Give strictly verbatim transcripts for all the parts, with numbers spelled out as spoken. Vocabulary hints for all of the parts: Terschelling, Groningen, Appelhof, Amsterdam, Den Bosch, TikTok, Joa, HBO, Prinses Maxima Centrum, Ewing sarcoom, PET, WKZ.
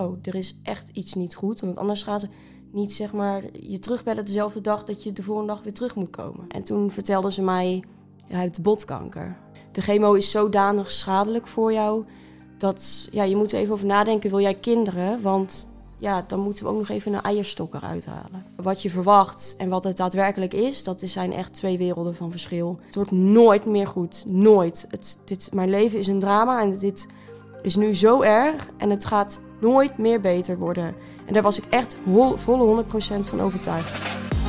oh, er is echt iets niet goed. Want anders gaat ze niet, zeg maar, je terugbellen dezelfde dag dat je de volgende dag weer terug moet komen. En toen vertelden ze mij, hij heeft botkanker. De chemo is zodanig schadelijk voor jou dat ja, je moet er even over nadenken, wil jij kinderen? Want ja, dan moeten we ook nog even een eierstok eruit halen. Wat je verwacht en wat het daadwerkelijk is, dat zijn echt twee werelden van verschil. Het wordt nooit meer goed, nooit. Het, dit, mijn leven is een drama en dit is nu zo erg en het gaat nooit meer beter worden. En daar was ik echt hol, volle honderd procent van overtuigd.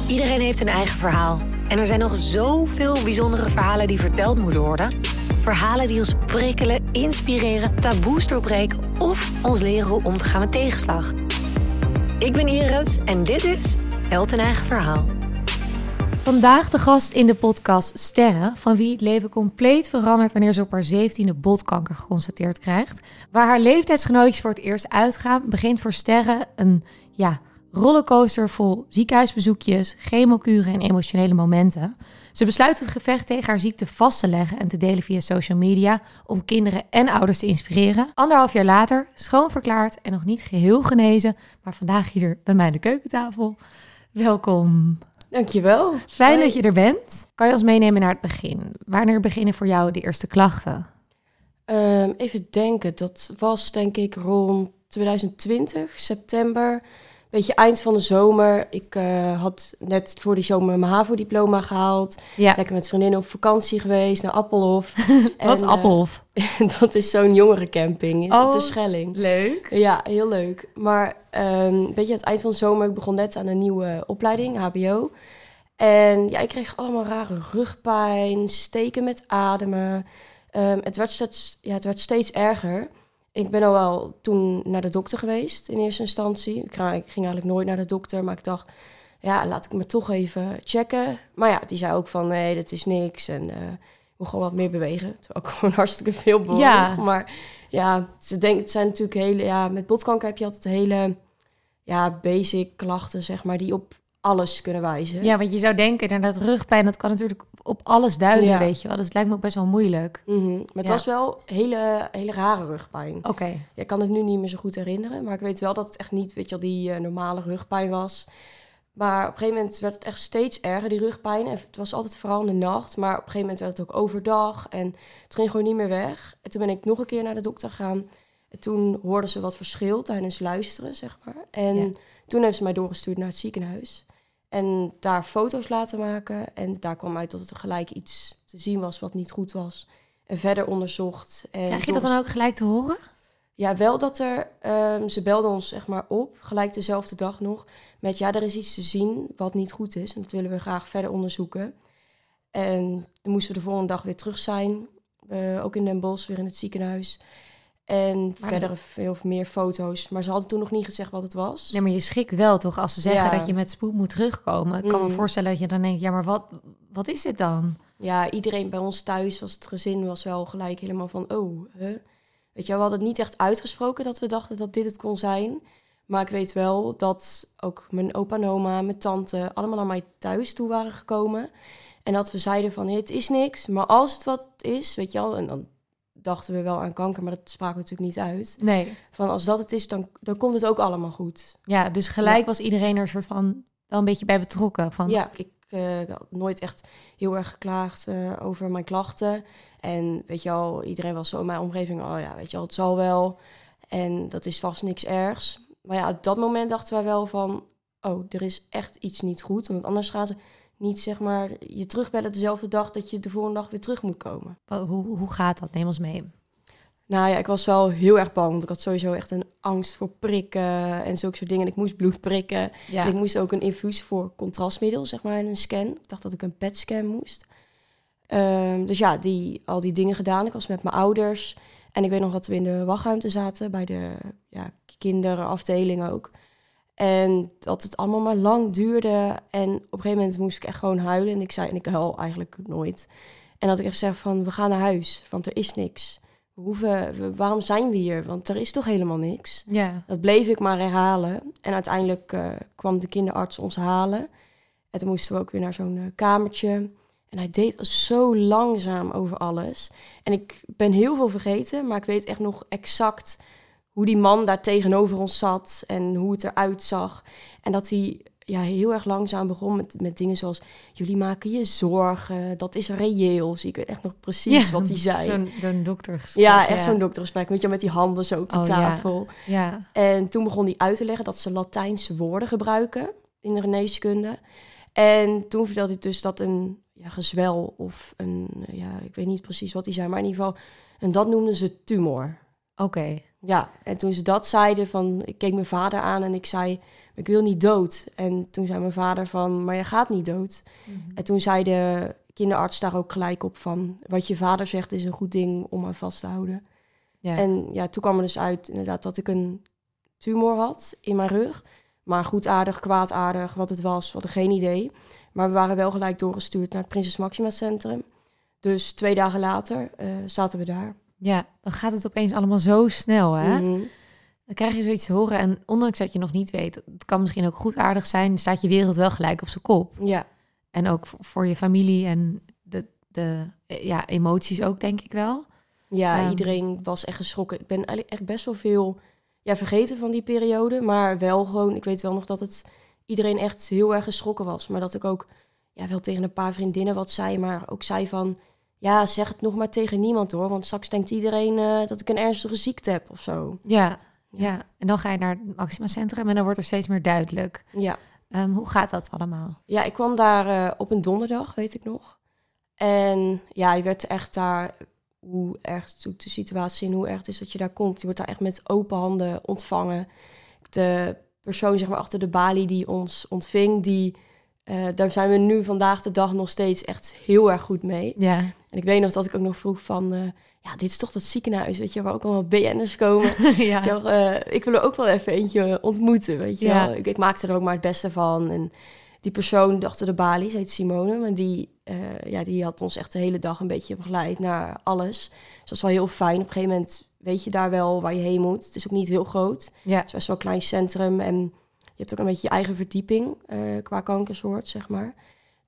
Iedereen heeft een eigen verhaal. En er zijn nog zoveel bijzondere verhalen die verteld moeten worden. Verhalen die ons prikkelen, inspireren, taboes doorbreken of ons leren hoe om te gaan met tegenslag. Ik ben Iris en dit is Held een Eigen Verhaal. Vandaag de gast in de podcast Sterren, van wie het leven compleet verandert wanneer ze op haar zeventiende botkanker geconstateerd krijgt. Waar haar leeftijdsgenootjes voor het eerst uitgaan, begint voor Sterren een ja, rollercoaster vol ziekenhuisbezoekjes, chemokuren en emotionele momenten. Ze besluit het gevecht tegen haar ziekte vast te leggen en te delen via social media om kinderen en ouders te inspireren. Anderhalf jaar later, schoonverklaard en nog niet geheel genezen, maar vandaag hier bij mij aan de keukentafel. Welkom. Dankjewel. Fijn Hoi. Dat je er bent. Kan je ons meenemen naar het begin? Wanneer beginnen voor jou de eerste klachten? Um, even denken. Dat was denk ik rond twintig twintig, september. Beetje eind van de zomer. Ik uh, had net voor die zomer mijn HAVO-diploma gehaald. Ja. Lekker met vriendinnen op vakantie geweest naar Appelhof. Wat is Appelhof? Uh, dat is zo'n jongerencamping in oh, Terschelling. Leuk. Ja, heel leuk. Maar een um, beetje aan het eind van de zomer, ik begon net aan een nieuwe opleiding, H B O. En ja, ik kreeg allemaal rare rugpijn, steken met ademen. Um, het, werd steeds, ja, het werd steeds erger. Ik ben al wel toen naar de dokter geweest in eerste instantie. Ik ging eigenlijk nooit naar de dokter, maar ik dacht, ja, laat ik me toch even checken. Maar ja, die zei ook van, nee, dat is niks en uh, ik wil gewoon wat meer bewegen. Terwijl ik gewoon hartstikke veel bewoog. Ja. Maar ja, ze denken, het zijn natuurlijk hele, ja, met botkanker heb je altijd hele, ja, basic klachten, zeg maar, die op alles kunnen wijzen. Ja, want je zou denken, inderdaad, rugpijn, dat kan natuurlijk op alles duiden, ja. Weet je wel. Dus het lijkt me ook best wel moeilijk. Mm-hmm. Maar het ja. was wel hele, hele rare rugpijn. Oké. Okay. Ja, ik kan het nu niet meer zo goed herinneren, maar ik weet wel dat het echt niet, weet je wel, die uh, normale rugpijn was. Maar op een gegeven moment werd het echt steeds erger, die rugpijn. En het was altijd vooral in de nacht, maar op een gegeven moment werd het ook overdag. En het ging gewoon niet meer weg. En toen ben ik nog een keer naar de dokter gegaan. En toen hoorden ze wat verschil tijdens luisteren, zeg maar. En ja. toen hebben ze mij doorgestuurd naar het ziekenhuis. En daar foto's laten maken. En daar kwam uit dat het gelijk iets te zien was wat niet goed was. En verder onderzocht. En krijg je dat dan ook gelijk te horen? Ja, wel dat er... Um, ze belden ons zeg maar op, gelijk dezelfde dag nog. Met ja, er is iets te zien wat niet goed is. En dat willen we graag verder onderzoeken. En dan moesten we de volgende dag weer terug zijn. Uh, ook in Den Bosch, weer in het ziekenhuis. En maar verder veel meer foto's. Maar ze hadden toen nog niet gezegd wat het was. Nee, maar je schrikt wel toch als ze zeggen ja. dat je met spoed moet terugkomen. Ik mm. kan me voorstellen dat je dan denkt, ja, maar wat, wat is dit dan? Ja, iedereen bij ons thuis, was het gezin, was wel gelijk helemaal van, oh, huh? Weet je, we hadden het niet echt uitgesproken dat we dachten dat dit het kon zijn. Maar ik weet wel dat ook mijn opa en oma, mijn tante, allemaal naar mij thuis toe waren gekomen. En dat we zeiden van, hey, het is niks, maar als het wat is, weet je wel, en dan dachten we wel aan kanker, maar dat spraken we natuurlijk niet uit. Nee. Van als dat het is, dan, dan komt het ook allemaal goed. Ja, dus gelijk ja. was iedereen er soort van wel een beetje bij betrokken. Van... Ja, ik uh, had nooit echt heel erg geklaagd uh, over mijn klachten. En weet je al, iedereen was zo in mijn omgeving, oh ja, weet je al, het zal wel. En dat is vast niks ergs. Maar ja, op dat moment dachten wij wel van, oh, er is echt iets niet goed. Want anders gaan ze niet, zeg maar, je terugbellen dezelfde dag dat je de volgende dag weer terug moet komen. Hoe, hoe gaat dat? Neem ons mee. Nou ja, ik was wel heel erg bang. Want ik had sowieso echt een angst voor prikken en zulke soort dingen. En ik moest bloed prikken. Ja. En ik moest ook een infuus voor contrastmiddel, zeg maar, en een scan. Ik dacht dat ik een P E T scan moest. Um, dus ja, die, al die dingen gedaan. Ik was met mijn ouders. En ik weet nog dat we in de wachtruimte zaten, bij de ja, kinderafdeling ook. En dat het allemaal maar lang duurde. En op een gegeven moment moest ik echt gewoon huilen. En ik zei, en ik huil eigenlijk nooit. En dat ik echt zeg van, we gaan naar huis. Want er is niks. We hoeven, we, waarom zijn we hier? Want er is toch helemaal niks? Ja. Dat bleef ik maar herhalen. En uiteindelijk uh, kwam de kinderarts ons halen. En toen moesten we ook weer naar zo'n uh, kamertje. En hij deed zo langzaam over alles. En ik ben heel veel vergeten. Maar ik weet echt nog exact hoe die man daar tegenover ons zat en hoe het eruit zag. En dat hij ja, heel erg langzaam begon met, met dingen zoals... jullie maken je zorgen, dat is reëel. Dus ik weet echt nog precies ja, wat hij zei. Zo'n, zo'n doktergesprek. Ja, echt ja. zo'n doktergesprek. Met, je, met die handen zo op de oh, tafel. Ja. Ja. En toen begon hij uit te leggen dat ze Latijnse woorden gebruiken in de geneeskunde. En toen vertelde hij dus dat een ja, gezwel of een... ja, ik weet niet precies wat hij zei, maar in ieder geval... en dat noemden ze tumor. Oké. Okay. Ja, en toen ze dat zeiden van... ik keek mijn vader aan en ik zei... ik wil niet dood. En toen zei mijn vader van... maar je gaat niet dood. Mm-hmm. En toen zei de kinderarts daar ook gelijk op van... wat je vader zegt is een goed ding om aan vast te houden. Ja. En ja, toen kwam er dus uit inderdaad dat ik een tumor had in mijn rug. Maar goedaardig, kwaadaardig, wat het was, wat er geen idee. Maar we waren wel gelijk doorgestuurd naar het Prinses Maxima Centrum. Dus twee dagen later uh, zaten we daar. Ja, dan gaat het opeens allemaal zo snel, hè? Mm-hmm. Dan krijg je zoiets te horen en ondanks dat je nog niet weet... het kan misschien ook goed aardig zijn, staat je wereld wel gelijk op zijn kop. Ja. En ook voor je familie en de, de ja, emoties ook, denk ik wel. Ja, um, iedereen was echt geschrokken. Ik ben echt best wel veel ja, vergeten van die periode. Maar wel gewoon, ik weet wel nog dat het iedereen echt heel erg geschrokken was. Maar dat ik ook ja, wel tegen een paar vriendinnen wat zei, maar ook zei van... ja, zeg het nog maar tegen niemand hoor, want straks denkt iedereen uh, dat ik een ernstige ziekte heb of zo. Ja, ja, ja. En dan ga je naar het Maxima Centrum en dan wordt er steeds meer duidelijk. Ja. Um, hoe gaat dat allemaal? Ja, ik kwam daar uh, op een donderdag, weet ik nog. En ja, je werd echt daar, hoe erg de situatie en hoe erg het is dat je daar komt. Je wordt daar echt met open handen ontvangen. De persoon zeg maar achter de balie die ons ontving, die... Uh, daar zijn we nu vandaag de dag nog steeds echt heel erg goed mee. Ja. En ik weet nog dat ik ook nog vroeg van... Uh, ja, dit is toch dat ziekenhuis, weet je, waar ook allemaal B N'ers komen. ja. je, uh, ik wil er ook wel even eentje ontmoeten, weet je ja. wel. Ik, ik maakte er ook maar het beste van. En die persoon achter de balie, ze heet Simone... maar die, uh, ja, die had ons echt de hele dag een beetje begeleid naar alles. Dus dat is wel heel fijn. Op een gegeven moment weet je daar wel waar je heen moet. Het is ook niet heel groot. Ja. Het is best wel een klein centrum en... je hebt ook een beetje je eigen verdieping uh, qua kankersoort, zeg maar.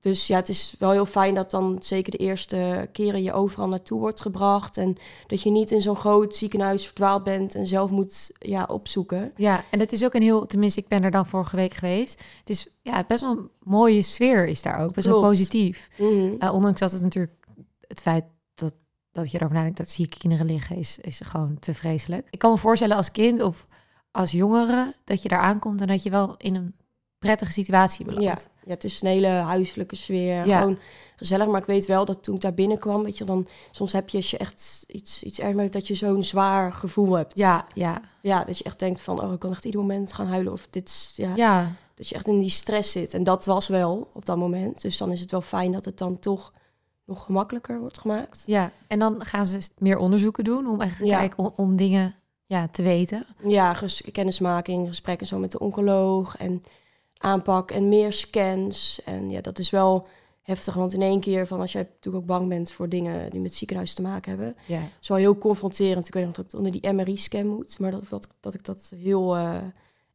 Dus ja, het is wel heel fijn dat dan zeker de eerste keren je overal naartoe wordt gebracht. En dat je niet in zo'n groot ziekenhuis verdwaald bent en zelf moet ja, opzoeken. Ja, en dat is ook een heel, tenminste ik ben er dan vorige week geweest. Het is ja, best wel een mooie sfeer is daar ook, best wel positief. Mm-hmm. Uh, ondanks dat het natuurlijk het feit dat, dat je erover nadenkt dat zieke kinderen liggen is, is gewoon te vreselijk. Ik kan me voorstellen als kind of... als jongere, dat je daar aankomt en dat je wel in een prettige situatie belandt. Ja, ja, het is een hele huiselijke sfeer. Ja. Gewoon gezellig, maar ik weet wel dat toen ik daar binnenkwam, weet je, dan soms heb je, als je echt iets, iets erg merkt, dat je zo'n zwaar gevoel hebt. Ja, ja. Ja, dat je echt denkt van, oh, ik kan echt ieder moment gaan huilen of dit is, ja, ja. Dat je echt in die stress zit. En dat was wel op dat moment. Dus dan is het wel fijn dat het dan toch nog gemakkelijker wordt gemaakt. Ja, en dan gaan ze meer onderzoeken doen om echt te ja. kijken om, om dingen... ja, te weten. Ja, ges- kennismaking, gesprekken zo met de oncoloog en aanpak en meer scans. En ja, dat is wel heftig, want in één keer van als jij natuurlijk ook bang bent voor dingen die met ziekenhuis te maken hebben. Ja. Het is wel heel confronterend. Ik weet nog dat ik onder die M R I-scan moet, maar dat, dat, dat ik dat heel uh,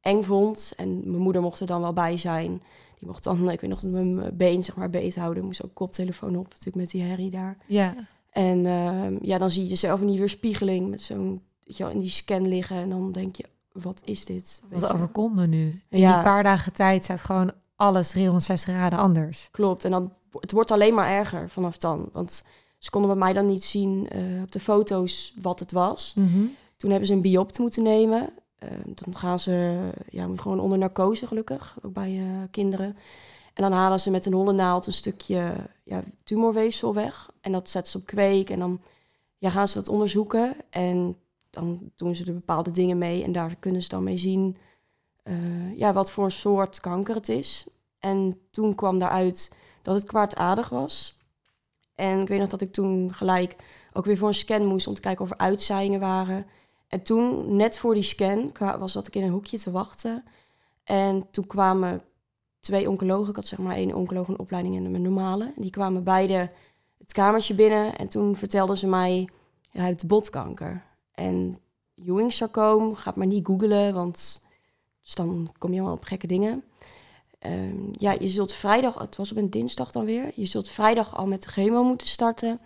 eng vond. En mijn moeder mocht er dan wel bij zijn. Die mocht dan, ik weet nog, mijn been zeg maar beet houden. Moest ook koptelefoon op, natuurlijk met die herrie daar. Ja. En uh, ja, dan zie je jezelf in die weerspiegeling met zo'n in die scan liggen en dan denk je, wat is dit? Wat overkomt me nu? In ja. die paar dagen tijd staat gewoon alles driehonderdzestig graden anders. Klopt, en dan, het wordt alleen maar erger vanaf dan. Want ze konden bij mij dan niet zien uh, op de foto's wat het was. Mm-hmm. Toen hebben ze een biopte moeten nemen. Uh, dan gaan ze ja, gewoon onder narcose gelukkig, ook bij uh, kinderen. En dan halen ze met een hondennaald een stukje ja, tumorweefsel weg. En dat zetten ze op kweek en dan ja, gaan ze dat onderzoeken en... dan doen ze er bepaalde dingen mee en daar kunnen ze dan mee zien uh, ja, wat voor soort kanker het is. En toen kwam daaruit dat het kwaadaardig was. En ik weet nog dat ik toen gelijk ook weer voor een scan moest om te kijken of er uitzaaiingen waren. En toen, net voor die scan, was dat ik in een hoekje te wachten. En toen kwamen twee oncologen, ik had zeg maar één oncoloog in opleiding en een normale. Die kwamen beide het kamertje binnen en toen vertelden ze mij, ja, hij heeft botkanker. En Ewing sarcoom, ga het maar niet googlen, want dus dan kom je helemaal op gekke dingen. Um, ja, je zult vrijdag, het was op een dinsdag dan weer, je zult vrijdag al met de chemo moeten starten.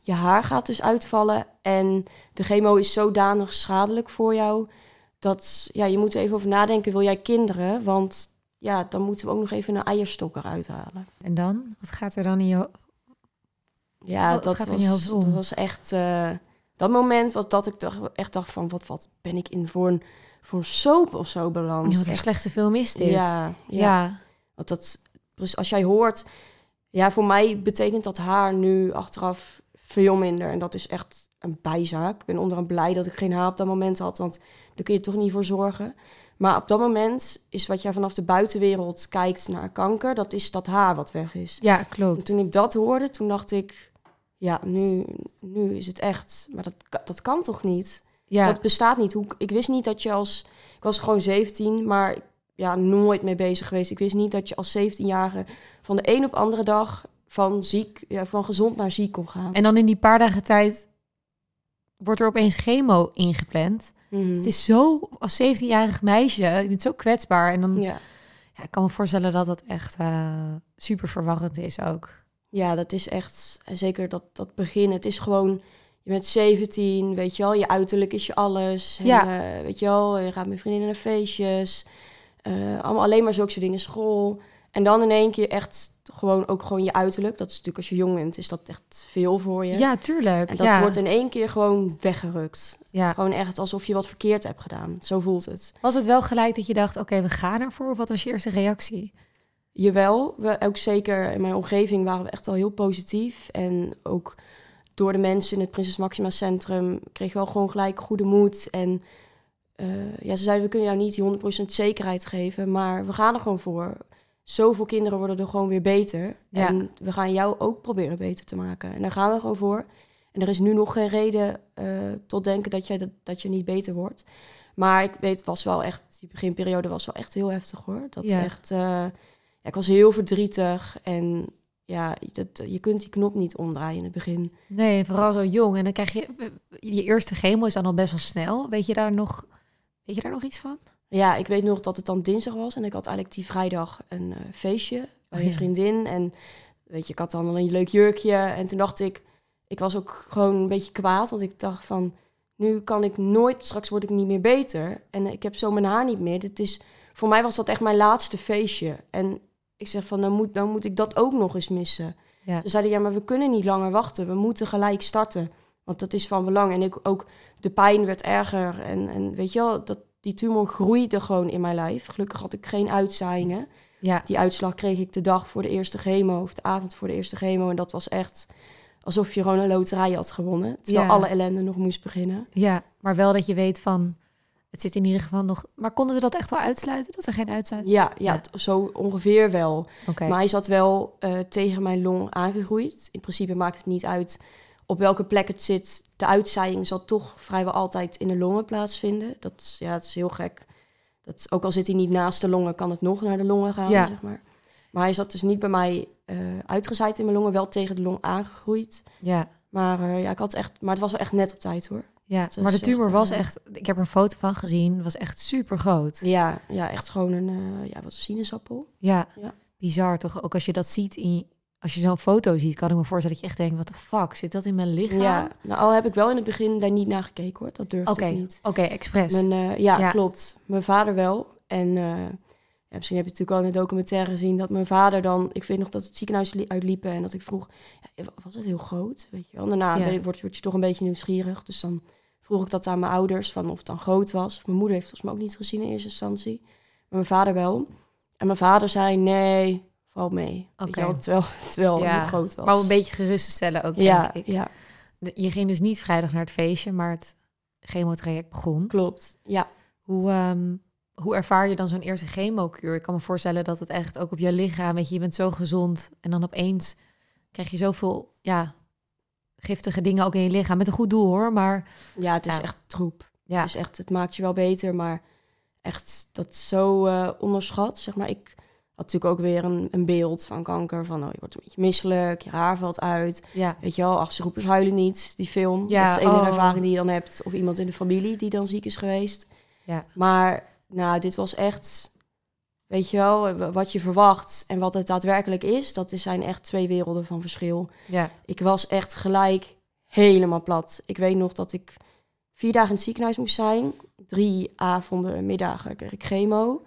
Je haar gaat dus uitvallen en de chemo is zodanig schadelijk voor jou dat, ja, je moet er even over nadenken, wil jij kinderen? Want ja, dan moeten we ook nog even een eierstok eruit halen. En dan? Wat gaat er dan in je, ja, wat dat gaat was, in je hoofd om? Dat was echt... Uh, dat moment was dat ik dacht, echt dacht van... Wat, wat ben ik in voor een, voor een soap of zo beland? Ja, wat een slechte film is dit. Ja, ja. ja. Want dat, dus als jij hoort... Ja, voor mij betekent dat haar nu achteraf veel minder. En dat is echt een bijzaak. Ik ben onderaan blij dat ik geen haar op dat moment had. Want daar kun je toch niet voor zorgen. Maar op dat moment is wat jij vanaf de buitenwereld kijkt naar kanker... dat is dat haar wat weg is. Ja, klopt. En toen ik dat hoorde, toen dacht ik... ja, nu, nu is het echt. Maar dat, dat kan toch niet? Ja. Dat bestaat niet. Hoe, ik wist niet dat je als... Ik was gewoon zeventien, maar ja, nooit mee bezig geweest. Ik wist niet dat je als zeventienjarige van de een op de andere dag... van, ziek, ja, van gezond naar ziek kon gaan. En dan in die paar dagen tijd... wordt er opeens chemo ingepland. Mm-hmm. Het is zo, als zeventienjarig meisje, je bent zo kwetsbaar. En dan, ja. Ja, ik kan me voorstellen dat dat echt uh, super verwarrend is ook. Ja, dat is echt, zeker dat, dat begin. Het is gewoon, je bent zeventien, weet je wel. Je uiterlijk is je alles. En, ja. Uh, weet je wel, je gaat met vriendinnen naar feestjes. Uh, allemaal alleen maar zulke soort dingen, school. En dan in één keer echt... Gewoon ook gewoon je uiterlijk. Dat is natuurlijk als je jong bent, is dat echt veel voor je. Ja, tuurlijk. En dat ja. wordt in één keer gewoon weggerukt. Ja. Gewoon echt alsof je wat verkeerd hebt gedaan. Zo voelt het. Was het wel gelijk dat je dacht, oké, okay, we gaan ervoor? Of wat was je eerste reactie? Jawel. We, ook zeker in mijn omgeving waren we echt al heel positief. En ook door de mensen in het Prinses Maxima Centrum kreeg wel gewoon gelijk goede moed. En uh, ja, ze zeiden, we kunnen jou niet die honderd procent zekerheid geven, maar we gaan er gewoon voor. Zoveel kinderen worden er gewoon weer beter. Ja. En we gaan jou ook proberen beter te maken. En daar gaan we gewoon voor. En er is nu nog geen reden uh, tot denken dat je, dat, dat je niet beter wordt. Maar ik weet, was wel echt, die beginperiode was wel echt heel heftig hoor. Dat ja. echt, uh, ja, ik was heel verdrietig. En ja, dat, je kunt die knop niet omdraaien in het begin. Nee, vooral zo jong. En dan krijg je, je eerste chemo is dan al best wel snel. Weet je daar nog, weet je daar nog iets van? Ja, ik weet nog dat het dan dinsdag was. En ik had eigenlijk die vrijdag een uh, feestje bij oh, een ja. vriendin. En weet je, ik had dan al een leuk jurkje. En toen dacht ik, ik was ook gewoon een beetje kwaad. Want ik dacht van, nu kan ik nooit, straks word ik niet meer beter. En ik heb zo mijn haar niet meer. Dit is, voor mij was dat echt mijn laatste feestje. En ik zeg van, dan moet, dan moet ik dat ook nog eens missen. Ja. Ze zeiden, ja, maar we kunnen niet langer wachten. We moeten gelijk starten. Want dat is van belang. En ik, ook de pijn werd erger. En, en weet je wel, dat... Die tumor groeide gewoon in mijn lijf. Gelukkig had ik geen uitzaaiingen. Ja. Die uitslag kreeg ik de dag voor de eerste chemo... of de avond voor de eerste chemo. En dat was echt alsof je gewoon een loterij had gewonnen. Terwijl ja. alle ellende nog moest beginnen. Ja, maar wel dat je weet van... het zit in ieder geval nog... Maar konden ze dat echt wel uitsluiten? Dat er geen uitzaaiing? Ja, ja, ja. T- zo ongeveer wel. Okay. Maar hij zat wel uh, tegen mijn long aangegroeid. In principe maakt het niet uit... op welke plek het zit, de uitzaaiing zal toch vrijwel altijd in de longen plaatsvinden. Dat is, ja, dat is heel gek. Dat, ook al zit hij niet naast de longen, kan het nog naar de longen gaan, ja. zeg maar. Maar hij zat dus niet bij mij uh, uitgezaaid in mijn longen, wel tegen de long aangegroeid. Ja. Maar, uh, ja, ik had echt, maar het was wel echt net op tijd, hoor. Ja, dat, uh, maar de tumor echt, was uh, echt... Ik heb er een foto van gezien, was echt super groot. Ja, ja echt gewoon een, uh, ja, wat een sinaasappel. Ja, ja, bizar toch? Ook als je dat ziet in... Als je zo'n foto ziet, kan ik me voorstellen dat je echt denkt... wat de fuck, zit dat in mijn lichaam? Ja, nou, al heb ik wel in het begin daar niet naar gekeken, hoor. Dat durfde okay. ik niet. Oké, okay, expres. Uh, ja, ja, klopt. Mijn vader wel. En uh, ja, misschien heb je natuurlijk al in de documentaire gezien... dat mijn vader dan... Ik weet nog dat we het ziekenhuis li- uitliepen... en dat ik vroeg, ja, was het heel groot? Weet je wel? Daarna ja. word, word, word je toch een beetje nieuwsgierig. Dus dan vroeg ik dat aan mijn ouders... van of het dan groot was. Mijn moeder heeft volgens mij ook niet gezien in eerste instantie. Maar mijn vader wel. En mijn vader zei, nee... al mee. Okay. Wel, terwijl het wel ja. heel groot was. Maar om een beetje gerust te stellen ook, denk ja, ik. Ja. Je ging dus niet vrijdag naar het feestje, maar het chemotraject begon. Klopt, ja. Hoe, um, hoe ervaar je dan zo'n eerste chemokuur? Ik kan me voorstellen dat het echt ook op je lichaam... Weet je, je bent zo gezond en dan opeens krijg je zoveel ja, giftige dingen ook in je lichaam. Met een goed doel, hoor, maar... Ja, het is ja. echt troep. Ja. Het is echt, het maakt je wel beter, maar echt dat zo uh, onderschat, zeg maar. Ik... had natuurlijk ook weer een, een beeld van kanker. Van, oh, je wordt een beetje misselijk, je haar valt uit. Ja. Weet je wel, achterroepers huilen niet, die film. Ja, dat is de enige oh. ervaring die je dan hebt. Of iemand in de familie die dan ziek is geweest. Ja. Maar nou, dit was echt, weet je wel, wat je verwacht... en wat het daadwerkelijk is, dat zijn echt twee werelden van verschil. Ja. Ik was echt gelijk helemaal plat. Ik weet nog dat ik vier dagen in het ziekenhuis moest zijn. Drie avonden, middagen kreeg ik chemo.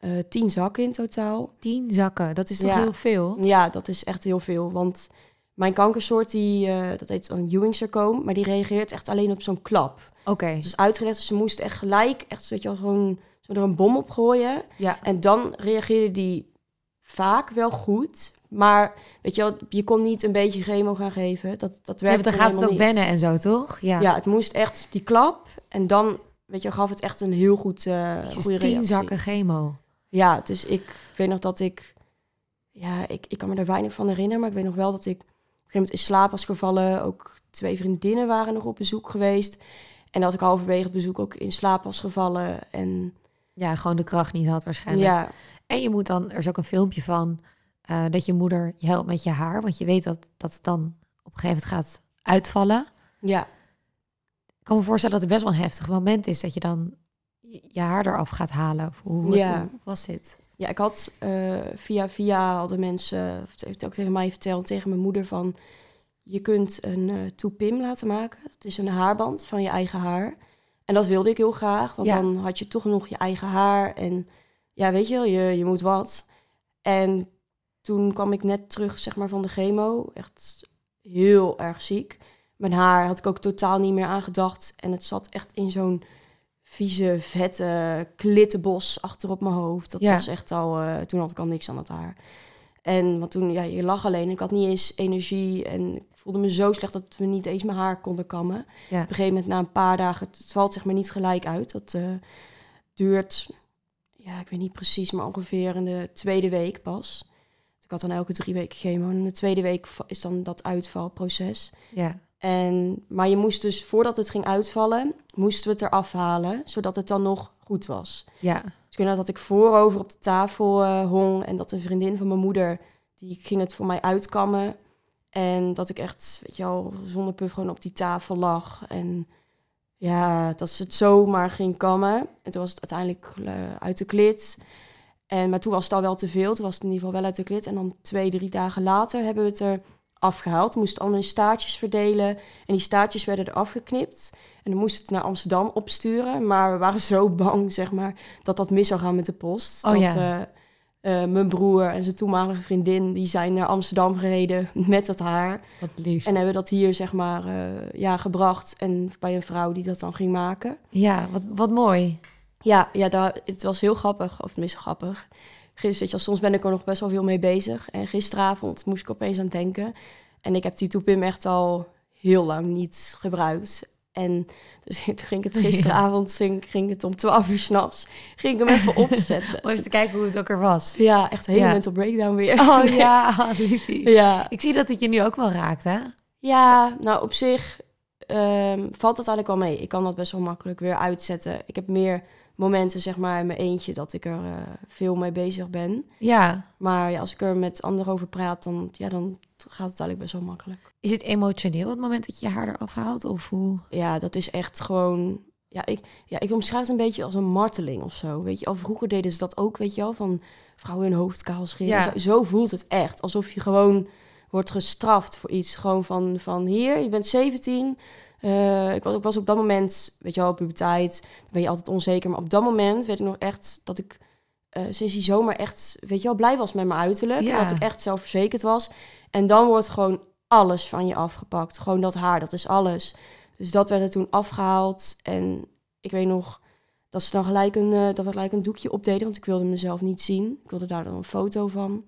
Uh, tien zakken in totaal. Tien zakken, dat is toch ja. heel veel? Ja, dat is echt heel veel. Want mijn kankersoort, die, uh, dat heet een Ewing sarcoom, maar die reageert echt alleen op zo'n klap. Oké. Okay. Dus uitgelegd, dus ze moest echt gelijk, echt zodat je al gewoon zo er een bom op gooien. Ja. En dan reageerde die vaak wel goed. Maar weet je wel, je kon niet een beetje chemo gaan geven. Dat, dat werkte ja, dan gaat het ook niet. Wennen en zo, toch? Ja. ja, het moest echt die klap. En dan, weet je, gaf het echt een heel goed uh, goede tien reactie. Tien zakken chemo. Ja, dus ik weet nog dat ik... Ja, ik, ik kan me er weinig van herinneren. Maar ik weet nog wel dat ik op een gegeven moment in slaap was gevallen. Ook twee vriendinnen waren nog op bezoek geweest. En dat ik halverwege het bezoek ook in slaap was gevallen. En... Ja, gewoon de kracht niet had waarschijnlijk. Ja. En je moet dan... Er is ook een filmpje van... Uh, dat je moeder je helpt met je haar. Want je weet dat, dat het dan op een gegeven moment gaat uitvallen. Ja. Ik kan me voorstellen dat het best wel een heftig moment is... dat je dan je haar eraf gaat halen. Of hoe, ja. hoe was dit? Ja, ik had uh, via via hadden mensen... Of heeft ook tegen mij verteld, tegen mijn moeder van... je kunt een uh, toupim laten maken. Het is een haarband van je eigen haar. En dat wilde ik heel graag. Want ja. dan had je toch nog je eigen haar. En ja, weet je wel, je, je moet wat. En... Toen kwam ik net terug zeg maar, van de chemo. Echt heel erg ziek. Mijn haar had ik ook totaal niet meer aangedacht. En het zat echt in zo'n vieze, vette klittenbos achter op mijn hoofd. Dat ja. was echt al... Uh, toen had ik al niks aan het haar. En want toen, ja, je lag alleen. Ik had niet eens energie. En ik voelde me zo slecht dat we niet eens mijn haar konden kammen. Ja. Op een gegeven moment na een paar dagen... Het, het valt zeg maar niet gelijk uit. Dat uh, duurt... Ja, ik weet niet precies, maar ongeveer in de tweede week pas... Ik had dan elke drie weken chemo. En de tweede week is dan dat uitvalproces. Ja. En, maar je moest dus, voordat het ging uitvallen... moesten we het eraf halen, zodat het dan nog goed was. Ja. Dus ik weet dat ik voorover op de tafel uh, hong... en dat een vriendin van mijn moeder... die ging het voor mij uitkammen. En dat ik echt, weet je wel, zonder puf gewoon op die tafel lag. En ja, dat ze het zomaar ging kammen. En toen was het uiteindelijk uh, uit de klit... En, maar toen was het al wel te veel. Toen was het in ieder geval wel uit de klit. En dan twee, drie dagen later hebben we het er afgehaald. We moesten allemaal in staartjes verdelen. En die staartjes werden er afgeknipt. En dan moesten we het naar Amsterdam opsturen. Maar we waren zo bang, zeg maar, dat dat mis zou gaan met de post. Oh, dat ja. uh, uh, mijn broer en zijn toenmalige vriendin... die zijn naar Amsterdam gereden met dat haar. Wat lief. En hebben dat hier, zeg maar, uh, ja, gebracht. En bij een vrouw die dat dan ging maken. Ja, wat, wat mooi. Ja, ja daar, het was heel grappig, of tenminste grappig. Gisteren, soms ben ik er nog best wel veel mee bezig. En gisteravond moest ik opeens aan denken. En ik heb die toepim echt al heel lang niet gebruikt. En dus toen ging ik het gisteravond, ja. ging, ging het om twaalf uur s'nachts, ging ik hem even opzetten. Om even te kijken hoe het ook er was. Ja, echt een hele ja. mental breakdown weer. Oh nee. ja, liefie. Ja. Ik zie dat het je nu ook wel raakt, hè? Ja, nou op zich um, valt dat eigenlijk wel mee. Ik kan dat best wel makkelijk weer uitzetten. Ik heb meer... momenten, zeg maar, in mijn eentje dat ik er uh, veel mee bezig ben. Ja. Maar ja, als ik er met anderen over praat, dan, ja, dan gaat het eigenlijk best wel makkelijk. Is het emotioneel het moment dat je haar eraf haalt? Of hoe? Ja, dat is echt gewoon... Ja, ik, ja, ik omschrijf het een beetje als een marteling of zo. Weet je, al vroeger deden ze dat ook, weet je wel, van vrouwen hun hoofd kaal scheren. Ja. Zo, zo voelt het echt. Alsof je gewoon wordt gestraft voor iets. Gewoon van, van hier, je bent zeventien... Uh, ik, was, ik was op dat moment, weet je wel, puberteit, dan ben je altijd onzeker. Maar op dat moment weet ik nog echt dat ik uh, sinds die zomer echt, weet je wel, blij was met mijn uiterlijk. Ja. Dat ik echt zelfverzekerd was. En dan wordt gewoon alles van je afgepakt. Gewoon dat haar, dat is alles. Dus dat werd er toen afgehaald. En ik weet nog dat ze dan gelijk een, uh, dat we gelijk een doekje opdeden, want ik wilde mezelf niet zien. Ik wilde daar dan een foto van.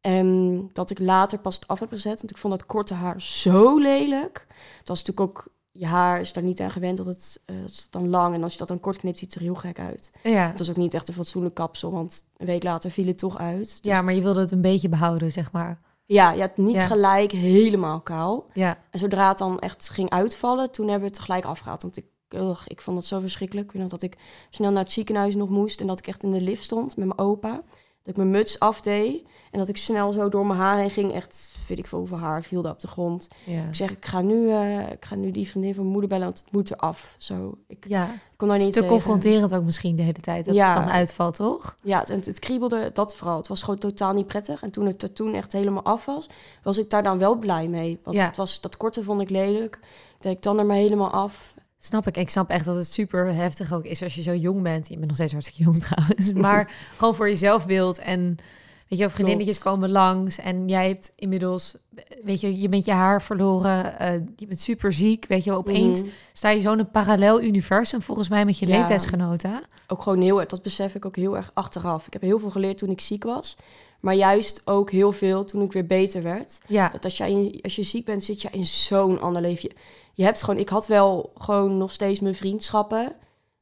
En dat ik later pas het af heb gezet. Want ik vond dat korte haar zo lelijk. Het was natuurlijk ook... Je haar is daar niet aan gewend. Dat het, uh, dat is dan lang. En als je dat dan kort knipt, ziet het er heel gek uit. Ja. Het was ook niet echt een fatsoenlijk kapsel. Want een week later viel het toch uit. Dus... Ja, maar je wilde het een beetje behouden, zeg maar. Ja, je had niet ja. gelijk helemaal kaal. Ja. En zodra het dan echt ging uitvallen... Toen hebben we het gelijk afgehaald. Want ik, ugh, ik vond het zo verschrikkelijk. Ik weet nog dat ik snel naar het ziekenhuis nog moest. En dat ik echt in de lift stond met mijn opa. Dat ik mijn muts afdeed en dat ik snel zo door mijn haar heen ging. Echt, weet ik veel hoeveel haar viel daar op de grond. Ja. Ik zeg, ik ga, nu, uh, ik ga nu die vriendin van mijn moeder bellen, want het moet eraf. Zo, ik, ja. ik kon daar niet tegen. Te confronterend ook misschien de hele tijd, dat ja. het dan uitvalt, toch? Ja, het, het kriebelde, dat vooral. Het was gewoon totaal niet prettig. En toen het er toen echt helemaal af was, was ik daar dan wel blij mee. Want ja. het was, dat korte vond ik lelijk. Dat ik dan er maar helemaal af. Snap ik. En ik snap echt dat het super heftig ook is als je zo jong bent. Je bent nog steeds hartstikke jong trouwens. Maar gewoon voor jezelf wilt. En weet je, vriendinnetjes komen langs. En jij hebt inmiddels, weet je, je bent je haar verloren. Uh, je bent super ziek. Weet je, opeens mm-hmm. sta je zo'n een parallel universum volgens mij met je ja. leeftijdsgenoten. Ook gewoon heel erg. Dat besef ik ook heel erg achteraf. Ik heb heel veel geleerd toen ik ziek was. Maar juist ook heel veel toen ik weer beter werd. Ja. Dat als, jij, als je ziek bent, zit je in zo'n ander leven. Je hebt gewoon, ik had wel gewoon nog steeds mijn vriendschappen,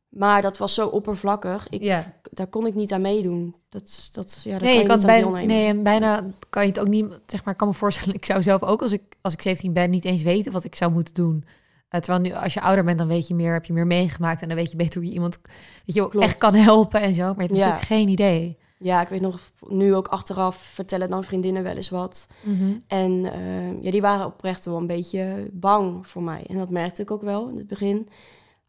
maar dat was zo oppervlakkig. Ik, ja. Daar kon ik niet aan meedoen. Dat, dat, ja, dat nee, kan je niet bijna, aan deelnemen. Nee, en bijna kan je het ook niet, zeg maar, ik kan me voorstellen, ik zou zelf ook als ik, als ik zeventien ben niet eens weten wat ik zou moeten doen. Uh, terwijl nu, als je ouder bent, dan weet je meer, heb je meer meegemaakt en dan weet je beter hoe je iemand weet je, echt kan helpen en zo. Maar je hebt ja. natuurlijk geen idee. Ja, ik weet nog, nu ook achteraf vertellen dan vriendinnen wel eens wat. Mm-hmm. En uh, ja, die waren oprecht wel een beetje bang voor mij. En dat merkte ik ook wel in het begin.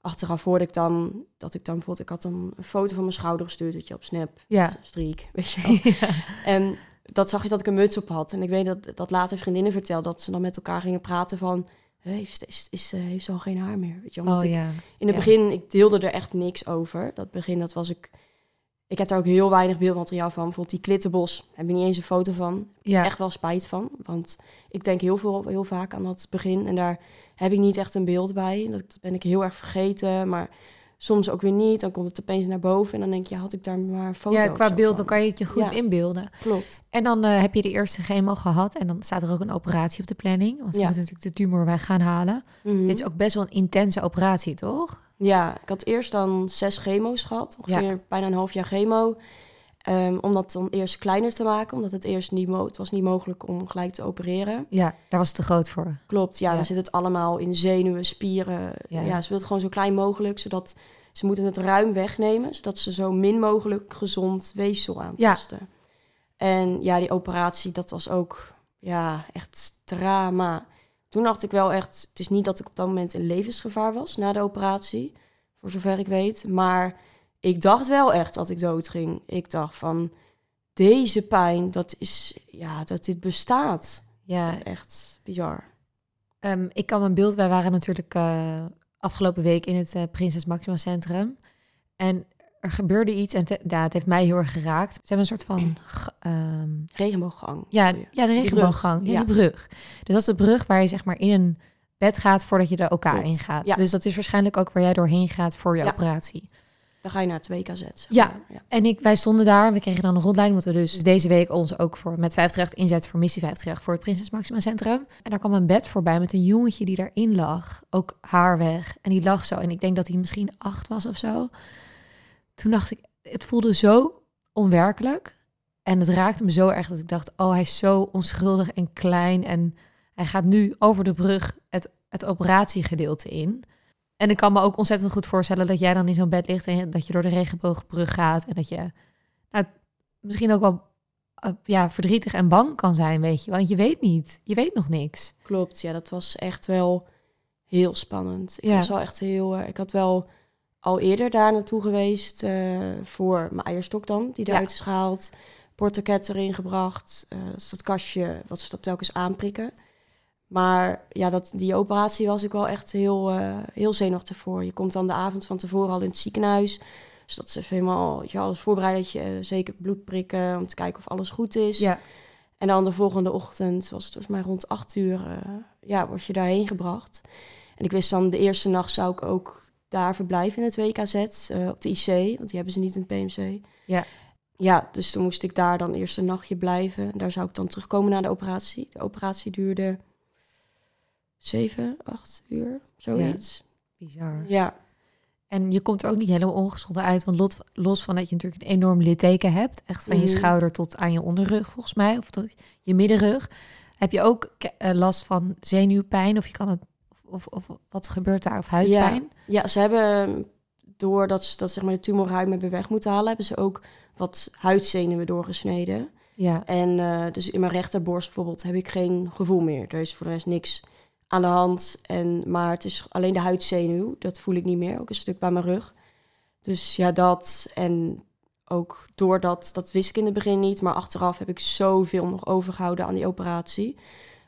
Achteraf hoorde ik dan dat ik dan bijvoorbeeld... Ik had dan een foto van mijn schouder gestuurd, weet je, op Snap. Ja. Streak, weet je wel. Ja. En dat zag je dat ik een muts op had. En ik weet dat, dat later vriendinnen vertelden dat ze dan met elkaar gingen praten van... Heeft, is, is, uh, heeft ze al geen haar meer, weet je wel. Oh, ik, ja. In het ja. begin, ik deelde er echt niks over. Dat begin, dat was ik... Ik heb daar ook heel weinig beeldmateriaal van. Bijvoorbeeld die klittenbos, daar heb ik niet eens een foto van. Daar heb ik ja. echt wel spijt van. Want ik denk heel veel, heel vaak aan dat begin. En daar heb ik niet echt een beeld bij. Dat ben ik heel erg vergeten. Maar soms ook weer niet. Dan komt het opeens naar boven. En dan denk je, had ik daar maar een foto van. Ja, qua beeld, van. Dan kan je het je goed ja. inbeelden. Klopt. En dan uh, heb je de eerste chemo gehad. En dan staat er ook een operatie op de planning. Want ze ja. moeten natuurlijk de tumor weg gaan halen. Mm-hmm. Dit is ook best wel een intense operatie, toch? Ja, ik had eerst dan zes chemo's gehad. Ongeveer ja. bijna een half jaar chemo. Um, om dat dan eerst kleiner te maken. Omdat het eerst niet, mo- het was niet mogelijk om gelijk te opereren. Ja, daar was het te groot voor. Klopt, ja, ja. Daar zit het allemaal in zenuwen, spieren. Ja. ja, ze wil het gewoon zo klein mogelijk. Zodat ze moeten het ruim wegnemen. Zodat ze zo min mogelijk gezond weefsel aantasten. Ja. En ja, die operatie, dat was ook ja, echt drama. Toen dacht ik wel echt, het is niet dat ik op dat moment in levensgevaar was na de operatie, voor zover ik weet. Maar ik dacht wel echt dat ik doodging. Ik dacht van, deze pijn, dat is, ja, dat dit bestaat. Ja. Dat is echt bizar. Um, ik kan mijn beeld, wij waren natuurlijk uh, afgelopen week in het uh, Prinses Maxima Centrum. En er gebeurde iets en te, ja, het heeft mij heel erg geraakt. Ze hebben een soort van... Um, regenbooggang. Ja, ja, de regenbooggang. Die brug. Ja, die brug. Dus dat is de brug waar je zeg maar in een bed gaat voordat je er elkaar Klopt. in gaat. Ja. Dus dat is waarschijnlijk ook waar jij doorheen gaat voor je ja. operatie. Dan ga je naar het W K Z. Ja. ja, en ik, wij stonden daar. We kregen dan een rondleiding. Want we dus deze week ons ook voor met vijfendertig inzet voor Missie vijfendertig voor het Prinses Maxima Centrum. En daar kwam een bed voorbij met een jongetje die daarin lag. Ook haar weg. En die lag zo. En ik denk dat hij misschien acht was of zo. Toen dacht ik, het voelde zo onwerkelijk. En het raakte me zo erg dat ik dacht, oh, hij is zo onschuldig en klein. En hij gaat nu over de brug het, het operatiegedeelte in. En ik kan me ook ontzettend goed voorstellen dat jij dan in zo'n bed ligt... en dat je door de regenboogbrug gaat. En dat je nou, misschien ook wel ja, verdrietig en bang kan zijn, weet je. Want je weet niet, je weet nog niks. Klopt, ja, dat was echt wel heel spannend. Ik ja. was wel echt heel... Ik had wel... al eerder daar naartoe geweest uh, voor mijn eierstok dan, die eruit ja. is gehaald. Portaket erin gebracht. Uh, dat is dat kastje, wat ze dat telkens aanprikken. Maar ja, dat, die operatie was ik wel echt heel, uh, heel zenuwachtig voor. Je komt dan de avond van tevoren al in het ziekenhuis. Zodat ze even helemaal je alles voorbereiden. Dat je uh, zeker bloed prikken om te kijken of alles goed is. Ja. En dan de volgende ochtend, was het volgens mij rond acht uur, uh, ja, word je daarheen gebracht. En ik wist dan, de eerste nacht zou ik ook... daar verblijf in het W K Z, uh, op de I C, want die hebben ze niet in het P M C. Ja. Ja, dus toen moest ik daar dan eerst een nachtje blijven. Daar zou ik dan terugkomen na de operatie. De operatie duurde zeven, acht uur, zoiets. Ja, bizar. Ja. En je komt er ook niet helemaal ongeschonden uit, want lot, los van dat je natuurlijk een enorm litteken hebt, echt van mm. je schouder tot aan je onderrug volgens mij, of tot je middenrug, heb je ook uh, last van zenuwpijn, of je kan het Of, of wat gebeurt daar? Of huidpijn? Ja, ja, ze hebben, doordat ze dat, zeg maar, de tumorhuid hebben weg moeten halen... hebben ze ook wat huidzenuwen doorgesneden. Ja. En uh, dus in mijn rechterborst bijvoorbeeld heb ik geen gevoel meer. Er is voor de rest niks aan de hand. En, maar het is alleen de huidzenuw. Dat voel ik niet meer. Ook een stuk bij mijn rug. Dus ja, dat. En ook doordat, dat wist ik in het begin niet... maar achteraf heb ik zoveel nog overgehouden aan die operatie...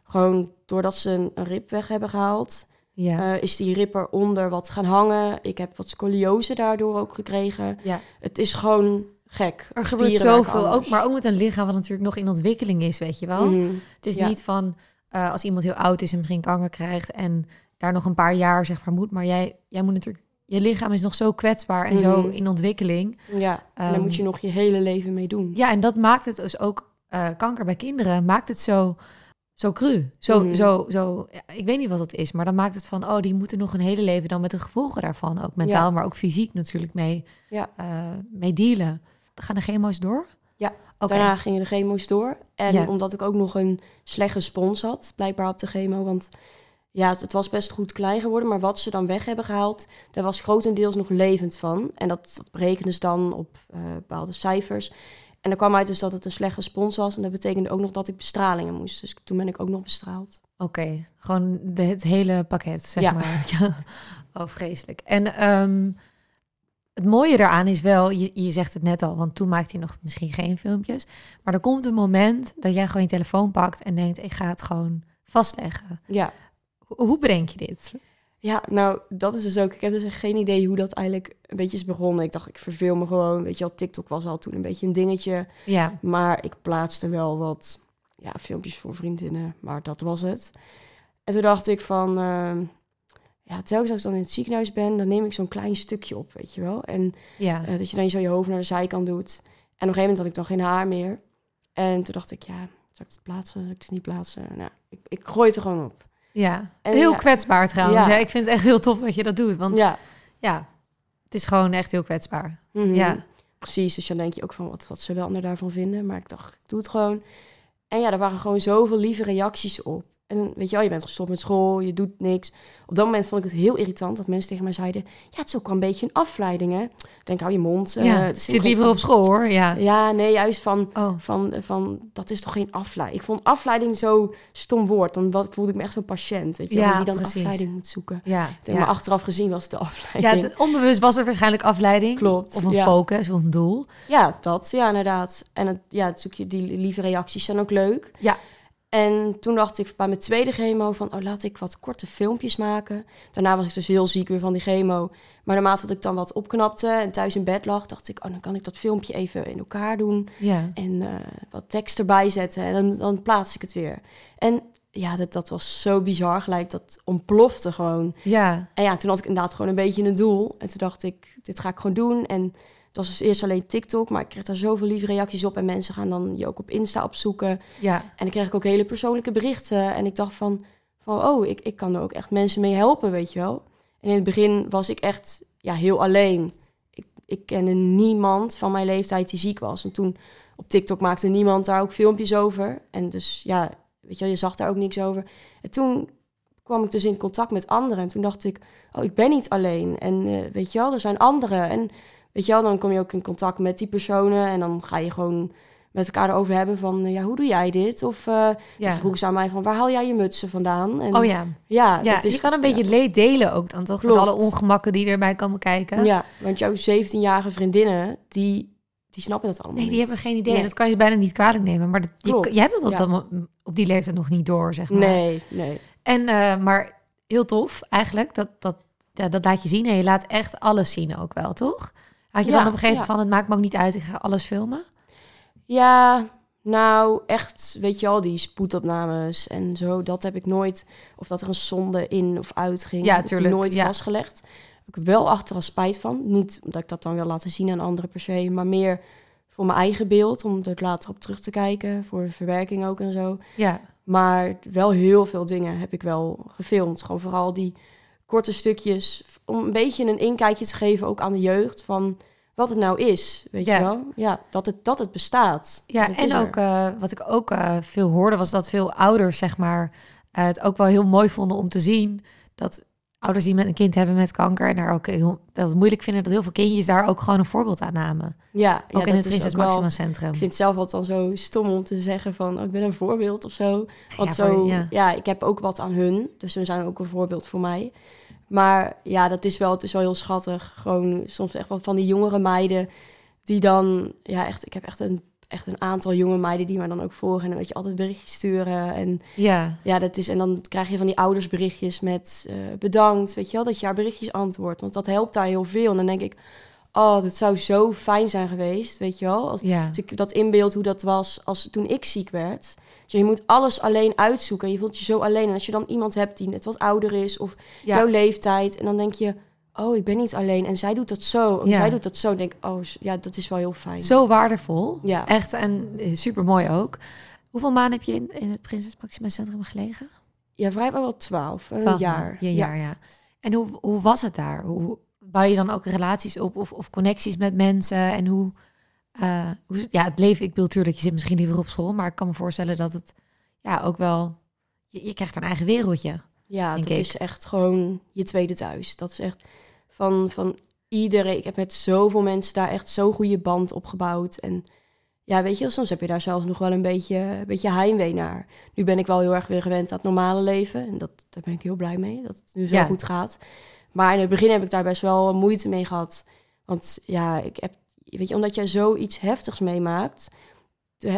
Gewoon doordat ze een, een rib weg hebben gehaald, Ja. Uh, is die rib eronder wat gaan hangen. Ik heb wat scoliose daardoor ook gekregen. Ja. Het is gewoon gek. Er gebeurt zoveel, ook, maar ook met een lichaam wat natuurlijk nog in ontwikkeling is, weet je wel. Mm-hmm. Het is ja. niet van uh, als iemand heel oud is en misschien kanker krijgt en daar nog een paar jaar zeg maar moet. Maar jij, jij moet natuurlijk... Je lichaam is nog zo kwetsbaar en mm-hmm. zo in ontwikkeling. Ja, en daar um, moet je nog je hele leven mee doen. Ja, en dat maakt het dus ook... Uh, kanker bij kinderen maakt het zo... Zo cru. Zo, mm-hmm. zo, zo, ja, ik weet niet wat dat is, maar dan maakt het van... oh, die moeten nog een hele leven dan met de gevolgen daarvan... ook mentaal, ja. maar ook fysiek natuurlijk mee, ja. uh, mee dealen. Gaan de chemo's door? Ja, okay. Daarna gingen de chemo's door. En ja. omdat ik ook nog een slecht respons had, blijkbaar op de chemo... want ja, het, het was best goed klein geworden... maar wat ze dan weg hebben gehaald, daar was grotendeels nog levend van. En dat, dat berekenen ze dan op uh, bepaalde cijfers... En dan kwam uit dus dat het een slecht respons was. En dat betekende ook nog dat ik bestralingen moest. Dus toen ben ik ook nog bestraald. Oké, okay, gewoon de, het hele pakket, zeg ja. maar. Ja. Oh, vreselijk. En um, het mooie daaraan is wel, je, je zegt het net al... want toen maakte je nog misschien geen filmpjes. Maar er komt een moment dat jij gewoon je telefoon pakt... en denkt, ik ga het gewoon vastleggen. Ja. Hoe, hoe breng je dit? Ja, nou, dat is dus ook... Ik heb dus echt geen idee hoe dat eigenlijk een beetje is begonnen. Ik dacht, ik verveel me gewoon. Weet je wel, TikTok was al toen een beetje een dingetje. Ja. Maar ik plaatste wel wat ja, filmpjes voor vriendinnen. Maar dat was het. En toen dacht ik van... Uh, ja, telkens als ik dan in het ziekenhuis ben... dan neem ik zo'n klein stukje op, weet je wel. En ja. uh, dat je dan zo je hoofd naar de zijkant doet. En op een gegeven moment had ik dan geen haar meer. En toen dacht ik, ja, zal ik het plaatsen? Zal ik het niet plaatsen? Nou, ik, ik gooi het er gewoon op. Ja, en heel ja. kwetsbaar trouwens. Ja. Ja, ik vind het echt heel tof dat je dat doet. Want ja, ja het is gewoon echt heel kwetsbaar. Mm-hmm. Ja. Precies, dus dan denk je ook van wat, wat zullen anderen daarvan vinden? Maar ik dacht, ik doe het gewoon. En ja, er waren gewoon zoveel lieve reacties op. En weet je wel, je bent gestopt met school, je doet niks. Op dat moment vond ik het heel irritant dat mensen tegen mij zeiden... ja, het is ook wel een beetje een afleiding, hè? Ik denk, hou je mond. Ja, uh, het zit gewoon... liever op school, hoor. Ja, ja nee, juist van, oh. van, van... dat is toch geen afleiding? Ik vond afleiding zo'n stom woord. Dan wat, voelde ik me echt zo'n patiënt, weet je ja, die dan precies. afleiding moet zoeken. Ja, denk, ja. Maar achteraf gezien was het de afleiding. Ja, het, onbewust was er waarschijnlijk afleiding. Klopt. Of een ja. focus, of een doel. Ja, dat, ja, inderdaad. En het, ja, het zoek je, die lieve reacties zijn ook leuk. Ja. En toen dacht ik bij mijn tweede chemo van... oh, laat ik wat korte filmpjes maken. Daarna was ik dus heel ziek weer van die chemo. Maar naarmate dat ik dan wat opknapte en thuis in bed lag... dacht ik, oh, dan kan ik dat filmpje even in elkaar doen. Ja. En uh, wat tekst erbij zetten. En dan, dan plaats ik het weer. En ja, dat, dat was zo bizar gelijk. Dat ontplofte gewoon. Ja. En ja, toen had ik inderdaad gewoon een beetje een doel. En toen dacht ik, dit ga ik gewoon doen. En het was dus eerst alleen TikTok, maar ik kreeg daar zoveel lieve reacties op. En mensen gaan dan je ook op Insta opzoeken. Ja. En dan kreeg ik ook hele persoonlijke berichten. En ik dacht van, van oh, ik, ik kan er ook echt mensen mee helpen, weet je wel. En in het begin was ik echt ja, heel alleen. Ik, ik kende niemand van mijn leeftijd die ziek was. En toen op TikTok maakte niemand daar ook filmpjes over. En dus ja, weet je wel, je zag daar ook niks over. En toen kwam ik dus in contact met anderen. En toen dacht ik, oh, ik ben niet alleen. En uh, weet je wel, er zijn anderen. En... weet je wel, dan kom je ook in contact met die personen... en dan ga je gewoon met elkaar erover hebben van... ja, hoe doe jij dit? Of uh, ja. vroeg ze aan mij van, waar haal jij je mutsen vandaan? En, oh ja, ja, ja dat is, je kan een ja. beetje leed delen ook dan toch? Klopt. Met alle ongemakken die erbij komen kijken. Ja, want jouw zeventienjarige vriendinnen, die, die snappen dat allemaal Nee, die niet. hebben geen idee. Nee. En dat kan je bijna niet kwalijk nemen. Maar dat, je, je hebt dat ja. dan op die leeftijd nog niet door, zeg maar. Nee, nee. En, uh, maar heel tof eigenlijk, dat, dat, ja, dat laat je zien. En je laat echt alles zien ook wel, toch? Had je ja, dan op een gegeven moment ja. van, het maakt me ook niet uit, ik ga alles filmen? Ja, nou echt, weet je al, die spoedopnames en zo, dat heb ik nooit... of dat er een zonde in of uit ging, ja, heb ik nooit ja. vastgelegd. Heb ik wel achteraf spijt van. Niet omdat ik dat dan wil laten zien aan anderen per se... maar meer voor mijn eigen beeld, om er later op terug te kijken... voor de verwerking ook en zo. Ja. Maar wel heel veel dingen heb ik wel gefilmd. Gewoon vooral die... korte stukjes, om een beetje een inkijkje te geven... ook aan de jeugd van wat het nou is, weet ja. je wel? Ja, dat het, dat het bestaat. Ja, het en ook uh, wat ik ook uh, veel hoorde... was dat veel ouders, zeg maar... Uh, het ook wel heel mooi vonden om te zien... dat ouders die met een kind hebben met kanker... en daar ook heel, dat het moeilijk vinden... dat heel veel kindjes daar ook gewoon een voorbeeld aan namen. Ja, ook ja, in het Prinses Maxima Centrum. Ik vind het zelf altijd dan zo stom om te zeggen van... Oh, ik ben een voorbeeld of zo. Want ja, zo, ja. ja, ik heb ook wat aan hun. Dus ze zijn ook een voorbeeld voor mij... Maar ja, dat is wel, het is wel heel schattig. Gewoon soms echt wel van die jongere meiden die dan... Ja, echt, ik heb echt een echt een aantal jonge meiden die mij dan ook volgen. En dan weet je, altijd berichtjes sturen. En, ja. Ja, dat is, en dan krijg je van die ouders berichtjes met uh, bedankt. Weet je wel, dat je haar berichtjes antwoordt. Want dat helpt daar heel veel. En dan denk ik, oh, dat zou zo fijn zijn geweest. Weet je wel, als, ja. als ik dat inbeeld hoe dat was als, toen ik ziek werd. Dus je moet alles alleen uitzoeken. En je voelt je zo alleen. En als je dan iemand hebt die net wat ouder is of ja. jouw leeftijd. En dan denk je... oh, ik ben niet alleen. En zij doet dat zo. En ja. zij doet dat zo. Denk, oh, ja, dat is wel heel fijn. Zo waardevol. Ja. Echt. En supermooi ook. Hoeveel maanden heb je in, in het Prinses Maxima Centrum gelegen? Ja, vrijwel wel twaalf. Een twaalf jaar. Ja, jaar, ja. En hoe, hoe was het daar? Hoe bouw je dan ook relaties op of, of connecties met mensen? En hoe, uh, hoe... Ja, het leven, ik bedoel, natuurlijk, je zit misschien liever op school. Maar ik kan me voorstellen dat het ja ook wel... Je, je krijgt een eigen wereldje. Ja, dat ik. is echt gewoon je tweede thuis. Dat is echt van, van iedereen. Ik heb met zoveel mensen daar echt zo'n goede band opgebouwd. En ja, weet je, soms heb je daar zelfs nog wel een beetje, een beetje heimwee naar. Nu ben ik wel heel erg weer gewend aan het normale leven. En dat, daar ben ik heel blij mee, dat het nu zo ja. goed gaat. Maar in het begin heb ik daar best wel moeite mee gehad. Want ja, ik heb, weet je, omdat jij zoiets heftigs meemaakt...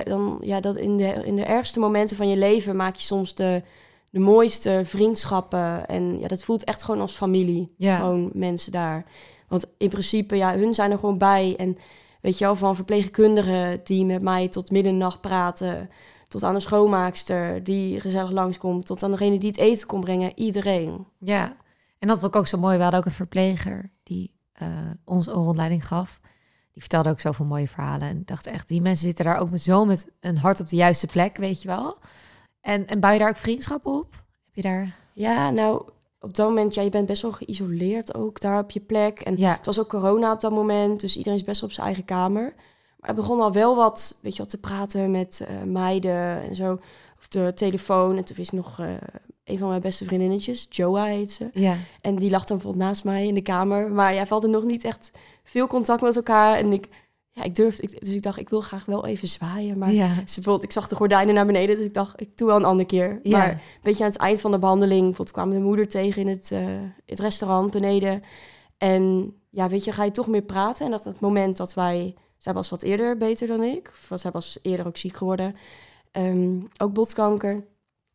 dan ja, dat in de, in de ergste momenten van je leven maak je soms de... de mooiste vriendschappen. En ja, dat voelt echt gewoon als familie. Ja. Gewoon mensen daar. Want in principe, ja, hun zijn er gewoon bij. En weet je wel, van verpleegkundigen die met mij tot middernacht praten. Tot aan de schoonmaakster die gezellig langskomt. Tot aan degene die het eten kon brengen. Iedereen. Ja, en dat vond ik ook zo mooi. We hadden ook een verpleger die uh, ons een rondleiding gaf. Die vertelde ook zoveel mooie verhalen. En ik dacht echt, die mensen zitten daar ook met zo met een hart op de juiste plek, weet je wel. En, en bouw je daar ook vriendschappen op? Heb je daar... Ja, nou, op dat moment... Ja, je bent best wel geïsoleerd ook daar op je plek. En ja. het was ook corona op dat moment. Dus iedereen is best op zijn eigen kamer. Maar we begonnen al wel wat, weet je wat, te praten met uh, meiden en zo. Of de telefoon. En toen is nog uh, een van mijn beste vriendinnetjes. Joa heet ze. Ja. En die lag dan bijvoorbeeld naast mij in de kamer. Maar ja, we hadden nog niet echt veel contact met elkaar. En ik... Ja, ik durfde, ik, dus ik dacht, ik wil graag wel even zwaaien. Maar ja. bijvoorbeeld, ik zag de gordijnen naar beneden, dus ik dacht, ik doe wel een andere keer. Ja. Maar een beetje aan het eind van de behandeling, bijvoorbeeld kwam de moeder tegen in het, uh, het restaurant beneden. En ja, weet je, ga je toch meer praten. En dat het moment dat wij, zij was wat eerder beter dan ik, of zij was eerder ook ziek geworden, um, ook botkanker.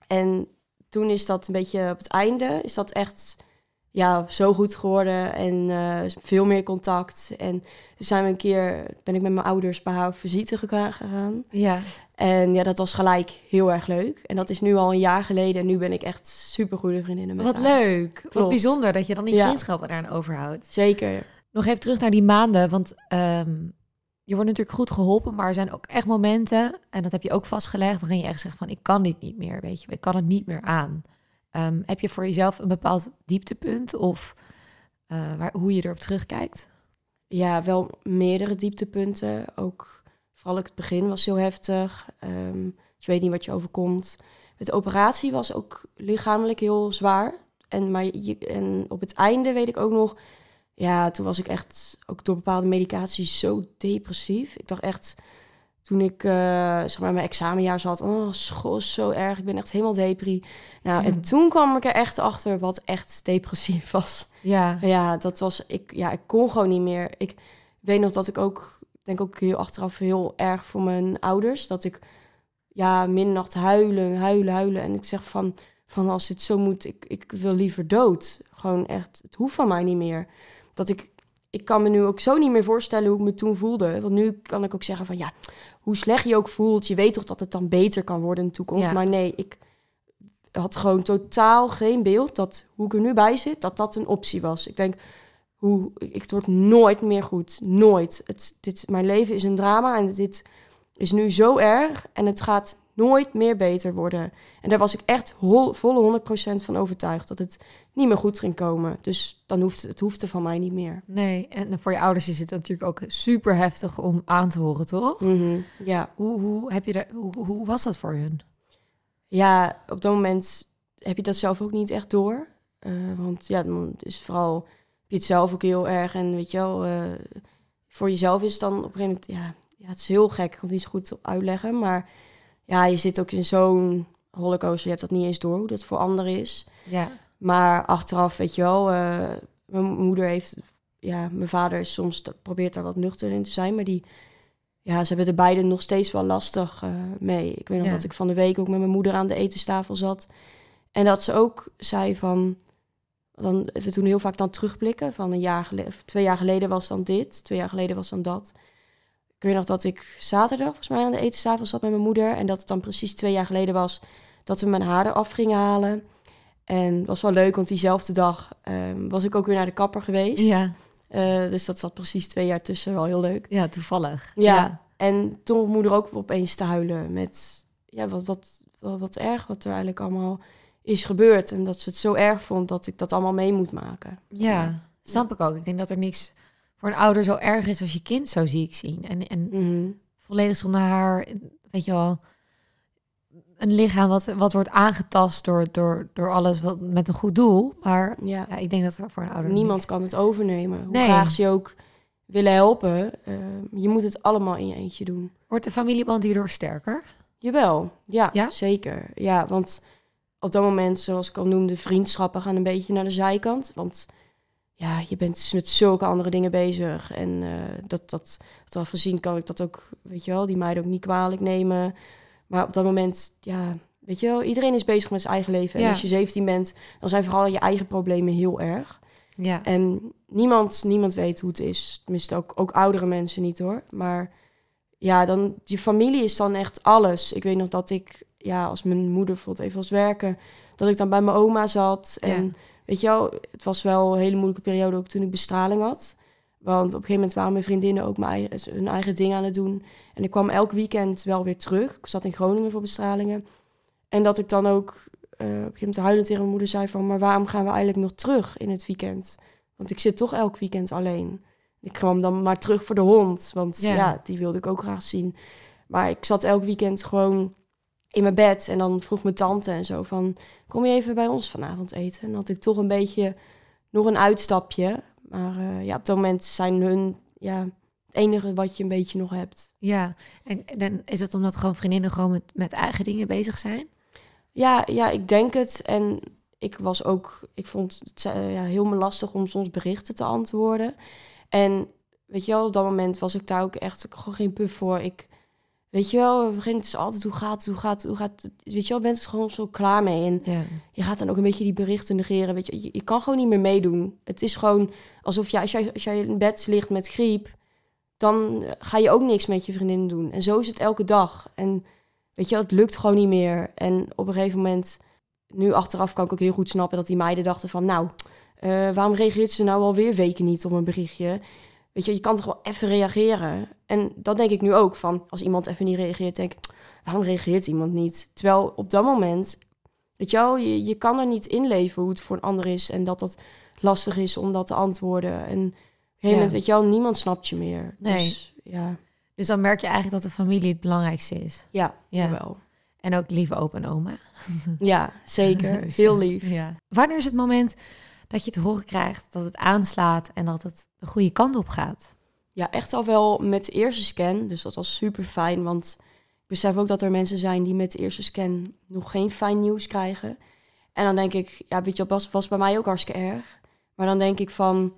En toen is dat een beetje op het einde, is dat echt... ja, zo goed geworden en uh, veel meer contact. En toen zijn we een keer, ben ik met mijn ouders bij haar op visite gegaan. Ja. En ja, dat was gelijk heel erg leuk. En dat is nu al een jaar geleden en nu ben ik echt super goede vriendinnen met Wat haar. Leuk. Klopt. Wat bijzonder dat je dan die ja. vriendschappen daaraan overhoudt. Zeker. Nog even terug naar die maanden, want um, je wordt natuurlijk goed geholpen, maar er zijn ook echt momenten, en dat heb je ook vastgelegd, waarin je echt zegt van ik kan dit niet meer, weet je, ik kan het niet meer aan. Um, heb je voor jezelf een bepaald dieptepunt of uh, waar, hoe je erop terugkijkt? Ja, wel meerdere dieptepunten. Ook vooral het begin was heel heftig. Um, dus weet niet wat je overkomt. De operatie was ook lichamelijk heel zwaar. En, maar je, en op het einde weet ik ook nog... Ja, toen was ik echt ook door bepaalde medicatie zo depressief. Ik dacht echt... Toen ik uh, zeg maar mijn examenjaar zat, oh school is zo erg, ik ben echt helemaal depri. Nou, en toen kwam ik er echt achter wat echt depressief was. Ja, ja, dat was ik. Ja, ik kon gewoon niet meer. Ik weet nog dat ik ook, denk ook heel achteraf heel erg voor mijn ouders, dat ik ja middernacht huilen, huilen, huilen, en ik zeg van, van als dit zo moet, ik, ik wil liever dood. Gewoon echt, het hoeft van mij niet meer. Dat ik Ik kan me nu ook zo niet meer voorstellen hoe ik me toen voelde. Want nu kan ik ook zeggen van ja, hoe slecht je ook voelt. Je weet toch dat het dan beter kan worden in de toekomst. Ja. Maar nee, ik had gewoon totaal geen beeld dat hoe ik er nu bij zit, dat dat een optie was. Ik denk, hoe ik word nooit meer goed. Nooit. Het, dit, mijn leven is een drama en dit is nu zo erg. En het gaat nooit meer beter worden. En daar was ik echt hol, volle honderd procent van overtuigd dat het niet meer goed ging komen. Dus dan hoeft het hoefde van mij niet meer. Nee, en voor je ouders is het natuurlijk ook super heftig om aan te horen, toch? Mm-hmm, ja. Hoe, hoe, heb je daar, hoe, hoe was dat voor hun? Ja, op dat moment heb je dat zelf ook niet echt door. Uh, want ja, dan is vooral heb je het zelf ook heel erg. En weet je wel, uh, voor jezelf is het dan op een gegeven moment... Ja, ja, het is heel gek, ik kan het niet zo goed uitleggen, maar... Ja, je zit ook in zo'n rollercoaster. Je hebt dat niet eens door, hoe dat voor anderen is. Ja. Maar achteraf, weet je wel... Uh, mijn moeder heeft... Ja, mijn vader is soms... Probeert daar wat nuchter in te zijn. Maar die ja, ze hebben er beide nog steeds wel lastig uh, mee. Ik weet nog ja. dat ik van de week ook met mijn moeder aan de etenstafel zat. En dat ze ook zei van... Dan, we toen heel vaak dan terugblikken van een jaar geleden, twee jaar geleden was dan dit, twee jaar geleden was dan dat. Ik weet nog dat ik zaterdag volgens mij aan de etenstafel zat met mijn moeder en dat het dan precies twee jaar geleden was dat we mijn haar eraf gingen halen. En het was wel leuk, want diezelfde dag um, was ik ook weer naar de kapper geweest. Ja. Uh, dus dat zat precies twee jaar tussen, wel heel leuk. Ja, toevallig. Ja, ja. En toen begon moeder ook opeens te huilen met ja, wat, wat, wat, wat erg wat er eigenlijk allemaal... is gebeurd en dat ze het zo erg vond dat ik dat allemaal mee moet maken. Ja, snap ik ook. Ik denk dat er niks voor een ouder zo erg is als je kind zo ziek zien. En, en mm-hmm. volledig zonder haar, weet je wel, een lichaam wat, wat wordt aangetast door, door, door alles wat met een goed doel. Maar ja. Ja, ik denk dat er voor een ouder niemand niks... kan het overnemen. Hoe nee. graag ze je ook willen helpen, uh, je moet het allemaal in je eentje doen. Wordt de familieband hierdoor sterker? Jawel, ja, ja? zeker. Ja, want... Op dat moment, zoals ik al noemde, vriendschappen gaan een beetje naar de zijkant. Want ja, je bent met zulke andere dingen bezig. En uh, dat, dat, dat afgezien kan ik dat ook, weet je wel, die meiden ook niet kwalijk nemen. Maar op dat moment, ja, weet je wel, iedereen is bezig met zijn eigen leven. Ja. En als je zeventien bent, dan zijn vooral je eigen problemen heel erg. Ja. En niemand, niemand weet hoe het is. Tenminste, ook, ook oudere mensen niet hoor. Maar ja, dan, je familie is dan echt alles. Ik weet nog dat ik... Ja, als mijn moeder bijvoorbeeld even was werken, dat ik dan bij mijn oma zat. En ja. weet je wel, het was wel een hele moeilijke periode ook toen ik bestraling had. Want op een gegeven moment waren mijn vriendinnen ook mijn, hun eigen ding aan het doen. En ik kwam elk weekend wel weer terug. Ik zat in Groningen voor bestralingen. En dat ik dan ook uh, op een gegeven moment huilend tegen mijn moeder zei van... maar waarom gaan we eigenlijk nog terug in het weekend? Want ik zit toch elk weekend alleen. Ik kwam dan maar terug voor de hond, want ja, ja die wilde ik ook graag zien. Maar ik zat elk weekend gewoon... in mijn bed. En dan vroeg mijn tante en zo van... kom je even bij ons vanavond eten? En dan had ik toch een beetje nog een uitstapje. Maar uh, ja, op dat moment zijn hun... ja, het enige wat je een beetje nog hebt. Ja, en, en is het omdat gewoon vriendinnen... gewoon met, met eigen dingen bezig zijn? Ja, ja, ik denk het. En ik was ook... ik vond het uh, ja, heel lastig om soms berichten te antwoorden. En weet je wel, op dat moment was ik daar ook echt... ik gewoon geen puf voor. Ik... Weet je wel, op een gegeven moment is het altijd hoe gaat het, hoe gaat het, hoe gaat het. Weet je wel, bent er gewoon zo klaar mee. En ja. je gaat dan ook een beetje die berichten negeren. Weet je, je, je kan gewoon niet meer meedoen. Het is gewoon alsof je, als, jij, als jij in bed ligt met griep, dan ga je ook niks met je vriendin doen. En zo is het elke dag. En weet je, het lukt gewoon niet meer. En op een gegeven moment, nu achteraf kan ik ook heel goed snappen dat die meiden dachten van... nou, uh, waarom reageert ze nou alweer weken niet op een berichtje? Weet je, je kan toch wel even reageren. En dat denk ik nu ook, van als iemand even niet reageert, denk ik, waarom reageert iemand niet? Terwijl op dat moment, weet je wel, je, je kan er niet inleven hoe het voor een ander is en dat dat lastig is om dat te antwoorden. En op een gegeven moment, weet je wel, niemand snapt je meer. Nee. Dus, ja. dus dan merk je eigenlijk dat de familie het belangrijkste is. Ja, ja. wel. En ook lieve opa en oma. Ja, zeker. Heel lief. Ja. Wanneer is het moment dat je te horen krijgt dat het aanslaat en dat het de goede kant op gaat? Ja, echt al wel met de eerste scan. Dus dat was super fijn, want ik besef ook dat er mensen zijn die met de eerste scan nog geen fijn nieuws krijgen. En dan denk ik, ja, weet je, dat was, was bij mij ook hartstikke erg. Maar dan denk ik van,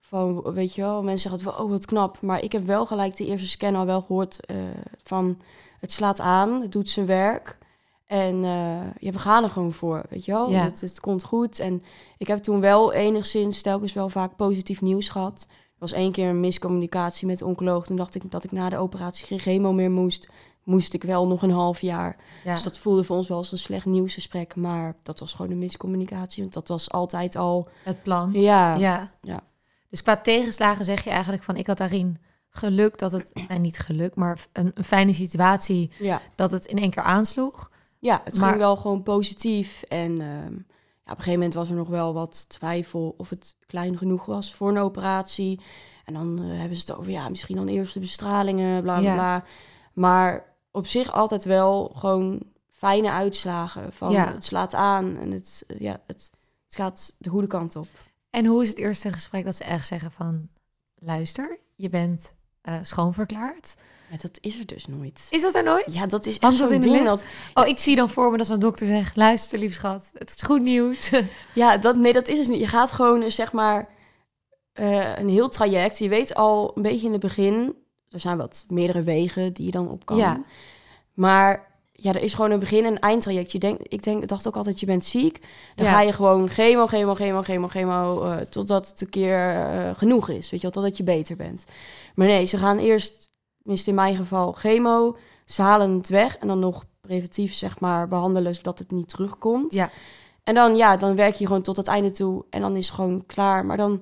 van weet je wel, mensen zeggen, oh, wat knap. Maar ik heb wel gelijk de eerste scan al wel gehoord uh, van, het slaat aan, het doet zijn werk. En uh, ja, we gaan er gewoon voor, weet je wel. Ja. Het, het komt goed. En ik heb toen wel enigszins, telkens wel vaak positief nieuws gehad. Er was één keer een miscommunicatie met de oncoloog. Toen dacht ik dat ik na de operatie geen chemo meer moest. Moest ik wel nog een half jaar. Ja. Dus dat voelde voor ons wel als een slecht nieuwsgesprek. Maar dat was gewoon een miscommunicatie. Want dat was altijd al... het plan. Ja. ja. ja. Dus qua tegenslagen zeg je eigenlijk van... ik had daarin geluk dat het... nou, niet geluk, maar een, een fijne situatie... Ja. dat het in één keer aansloeg. Ja, het maar... ging wel gewoon positief. En um, ja, op een gegeven moment was er nog wel wat twijfel of het klein genoeg was voor een operatie. En dan uh, hebben ze het over, ja, misschien dan eerst de bestralingen, bla, bla, ja. bla. Maar op zich altijd wel gewoon fijne uitslagen. Van ja. het slaat aan en het, ja, het, het gaat de goede kant op. En hoe is het eerste gesprek dat ze echt zeggen van... luister, je bent uh, schoonverklaard... Ja, dat is er dus nooit. Is dat er nooit? Ja, dat is echt zo'n ding. Dat... Oh, ik zie dan voor me dat zo'n dokter zegt... luister, lief schat, het is goed nieuws. Ja, dat, nee, dat is het niet. Je gaat gewoon, zeg maar, uh, een heel traject. Je weet al een beetje in het begin... er zijn wat meerdere wegen die je dan op kan. Ja. Maar ja, er is gewoon een begin- en eindtraject. Je denkt, ik denk, dacht ook altijd, je bent ziek. Dan ja. ga je gewoon chemo, chemo, chemo, chemo, chemo... Uh, totdat het een keer uh, genoeg is, weet je wel, totdat je beter bent. Maar nee, ze gaan eerst, minstens in mijn geval, chemo... Ze halen het weg en dan nog preventief, zeg maar, behandelen zodat het niet terugkomt. Ja. En dan, ja, dan werk je gewoon tot het einde toe en dan is het gewoon klaar. Maar dan...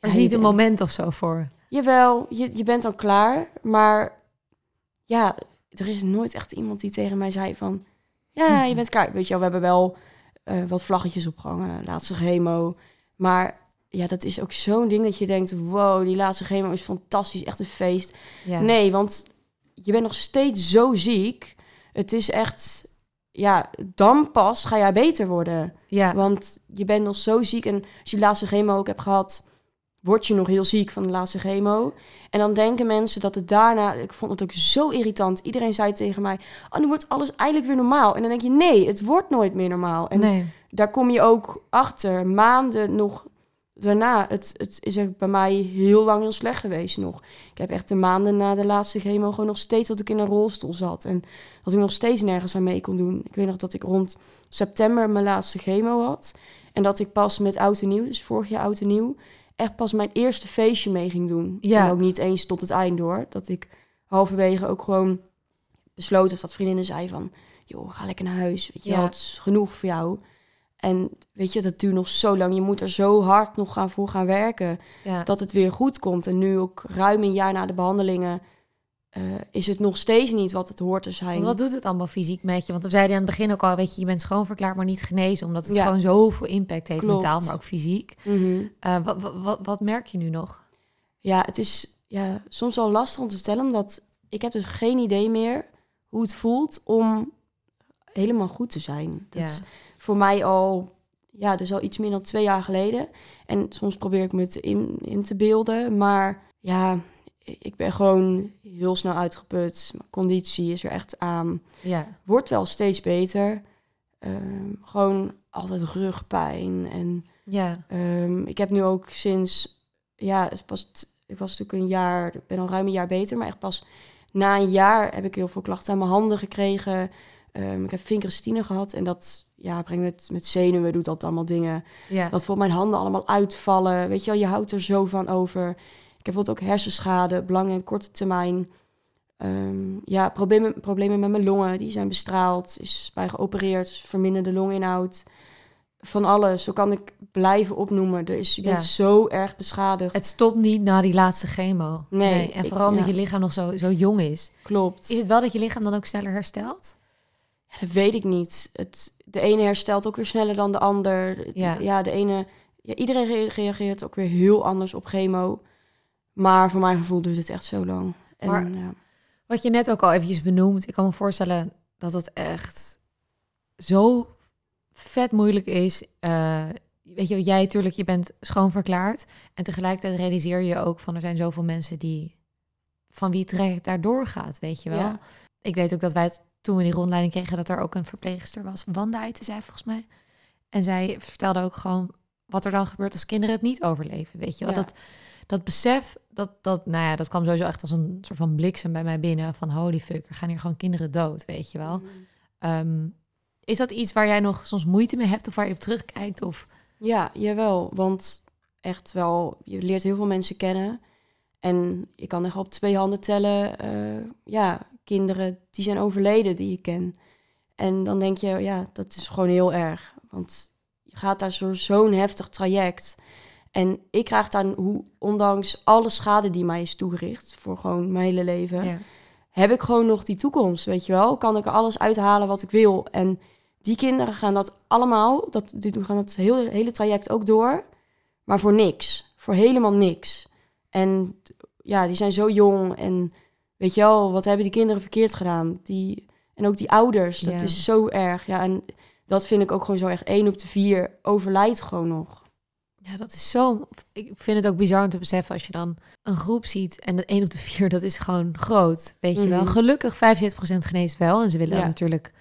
Er is ja, niet een moment of zo voor. Jawel, je, je bent dan klaar, maar ja, er is nooit echt iemand die tegen mij zei van... Ja, je bent klaar. Weet je wel, we hebben wel uh, wat vlaggetjes opgehangen, laatste chemo. Maar ja, dat is ook zo'n ding dat je denkt, wow, die laatste chemo is fantastisch, echt een feest. Ja. Nee, want... Je bent nog steeds zo ziek. Het is echt... Ja, dan pas ga jij beter worden. Ja. Want je bent nog zo ziek. En als je de laatste chemo ook hebt gehad... word je nog heel ziek van de laatste chemo. En dan denken mensen dat het daarna... Ik vond het ook zo irritant. Iedereen zei tegen mij... Oh, nu wordt alles eigenlijk weer normaal. En dan denk je... Nee, het wordt nooit meer normaal. En nee. Daar kom je ook achter. Maanden nog... Daarna, het, het is echt bij mij heel lang heel slecht geweest nog. Ik heb echt de maanden na de laatste chemo gewoon nog steeds dat ik in een rolstoel zat. En dat ik nog steeds nergens aan mee kon doen. Ik weet nog dat ik rond september mijn laatste chemo had. En dat ik pas met oud en nieuw, dus vorig jaar oud en nieuw... echt pas mijn eerste feestje mee ging doen. Ja. En ook niet eens tot het eind hoor. Dat ik halverwege ook gewoon besloot of dat vriendinnen zei van... joh, ga lekker naar huis, weet je wel, ja. Het is genoeg voor jou... En weet je, dat duurt nog zo lang. Je moet er zo hard nog gaan voor gaan werken. Ja. Dat het weer goed komt. En nu ook ruim een jaar na de behandelingen... Uh, is het nog steeds niet wat het hoort te zijn. Wat doet het allemaal fysiek met je? Want we zeiden aan het begin ook al... weet je, je bent schoonverklaard, maar niet genezen. Omdat het ja. gewoon zoveel impact heeft, klopt. Mentaal, maar ook fysiek. Mm-hmm. Uh, wat, wat, wat, wat merk je nu nog? Ja, het is ja, soms al lastig om te vertellen... omdat ik heb dus geen idee meer hoe het voelt... om helemaal goed te zijn. Dat ja. is, voor mij al, ja, dus al iets meer dan twee jaar geleden. En soms probeer ik me het in, in te beelden. Maar ja, ik ben gewoon heel snel uitgeput. Mijn conditie is er echt aan. Ja. Wordt wel steeds beter. Um, gewoon altijd rugpijn. En ja. um, ik heb nu ook sinds, ja, het was, ik was natuurlijk een jaar, ik ben al ruim een jaar beter. Maar echt pas na een jaar heb ik heel veel klachten aan mijn handen gekregen. Um, ik heb vinkerstine gehad en dat... Ja, breng het met zenuwen, doet dat allemaal dingen. Ja. Dat voor mijn handen allemaal uitvallen. Weet je wel, je houdt er zo van over. Ik heb bijvoorbeeld ook hersenschade, op lange en korte termijn. Um, ja, problemen, problemen met mijn longen, die zijn bestraald. Is bij geopereerd, verminderde longinhoud. Van alles, zo kan ik blijven opnoemen. Er is, je bent ja. zo erg beschadigd. Het stopt niet na die laatste chemo. Nee. nee. En ik, vooral omdat ja. je lichaam nog zo, zo jong is. Klopt. Is het wel dat je lichaam dan ook sneller herstelt? Ja, dat weet ik niet. Het... De ene herstelt ook weer sneller dan de ander. Ja, ja de ene... Ja, iedereen reageert ook weer heel anders op chemo. Maar voor mijn gevoel duurt het echt zo lang. En, maar, ja. Wat je net ook al eventjes benoemd... Ik kan me voorstellen dat het echt zo vet moeilijk is. Uh, weet je, jij natuurlijk, je bent schoonverklaard. En tegelijkertijd realiseer je ook van... Er zijn zoveel mensen die... Van wie het traject daardoor gaat, weet je wel. Ja. Ik weet ook dat wij het... Toen we die rondleiding kregen, dat er ook een verpleegster was. Wanda heette zij volgens mij. En zij vertelde ook gewoon wat er dan gebeurt als kinderen het niet overleven. Weet je wel, ja. dat, dat besef, dat, dat, nou ja, dat kwam sowieso echt als een soort van bliksem bij mij binnen. Van holy fuck, er gaan hier gewoon kinderen dood, weet je wel. Mm. Um, is dat iets waar jij nog soms moeite mee hebt of waar je op terugkijkt? Of? Ja, jawel. Want echt wel, je leert heel veel mensen kennen. En je kan echt op twee handen tellen, uh, ja... kinderen die zijn overleden, die je ken. En dan denk je, ja, dat is gewoon heel erg. Want je gaat daar zo, zo'n heftig traject. En ik krijg daar, hoe, ondanks alle schade die mij is toegericht... voor gewoon mijn hele leven, ja. heb ik gewoon nog die toekomst, weet je wel. Kan ik er alles uithalen wat ik wil. En die kinderen gaan dat allemaal, dat, die gaan dat hele, hele traject ook door... maar voor niks, voor helemaal niks. En ja, die zijn zo jong en... Weet je wel, wat hebben die kinderen verkeerd gedaan? Die, en ook die ouders, dat ja. is zo erg. Ja, en dat vind ik ook gewoon zo erg. Eén op de vier overlijdt gewoon nog. Ja, dat is zo... Ik vind het ook bizar om te beseffen als je dan een groep ziet... en dat één op de vier, dat is gewoon groot, weet mm-hmm. je wel. Gelukkig, vijfenzeventig procent geneest wel. En ze willen ja. natuurlijk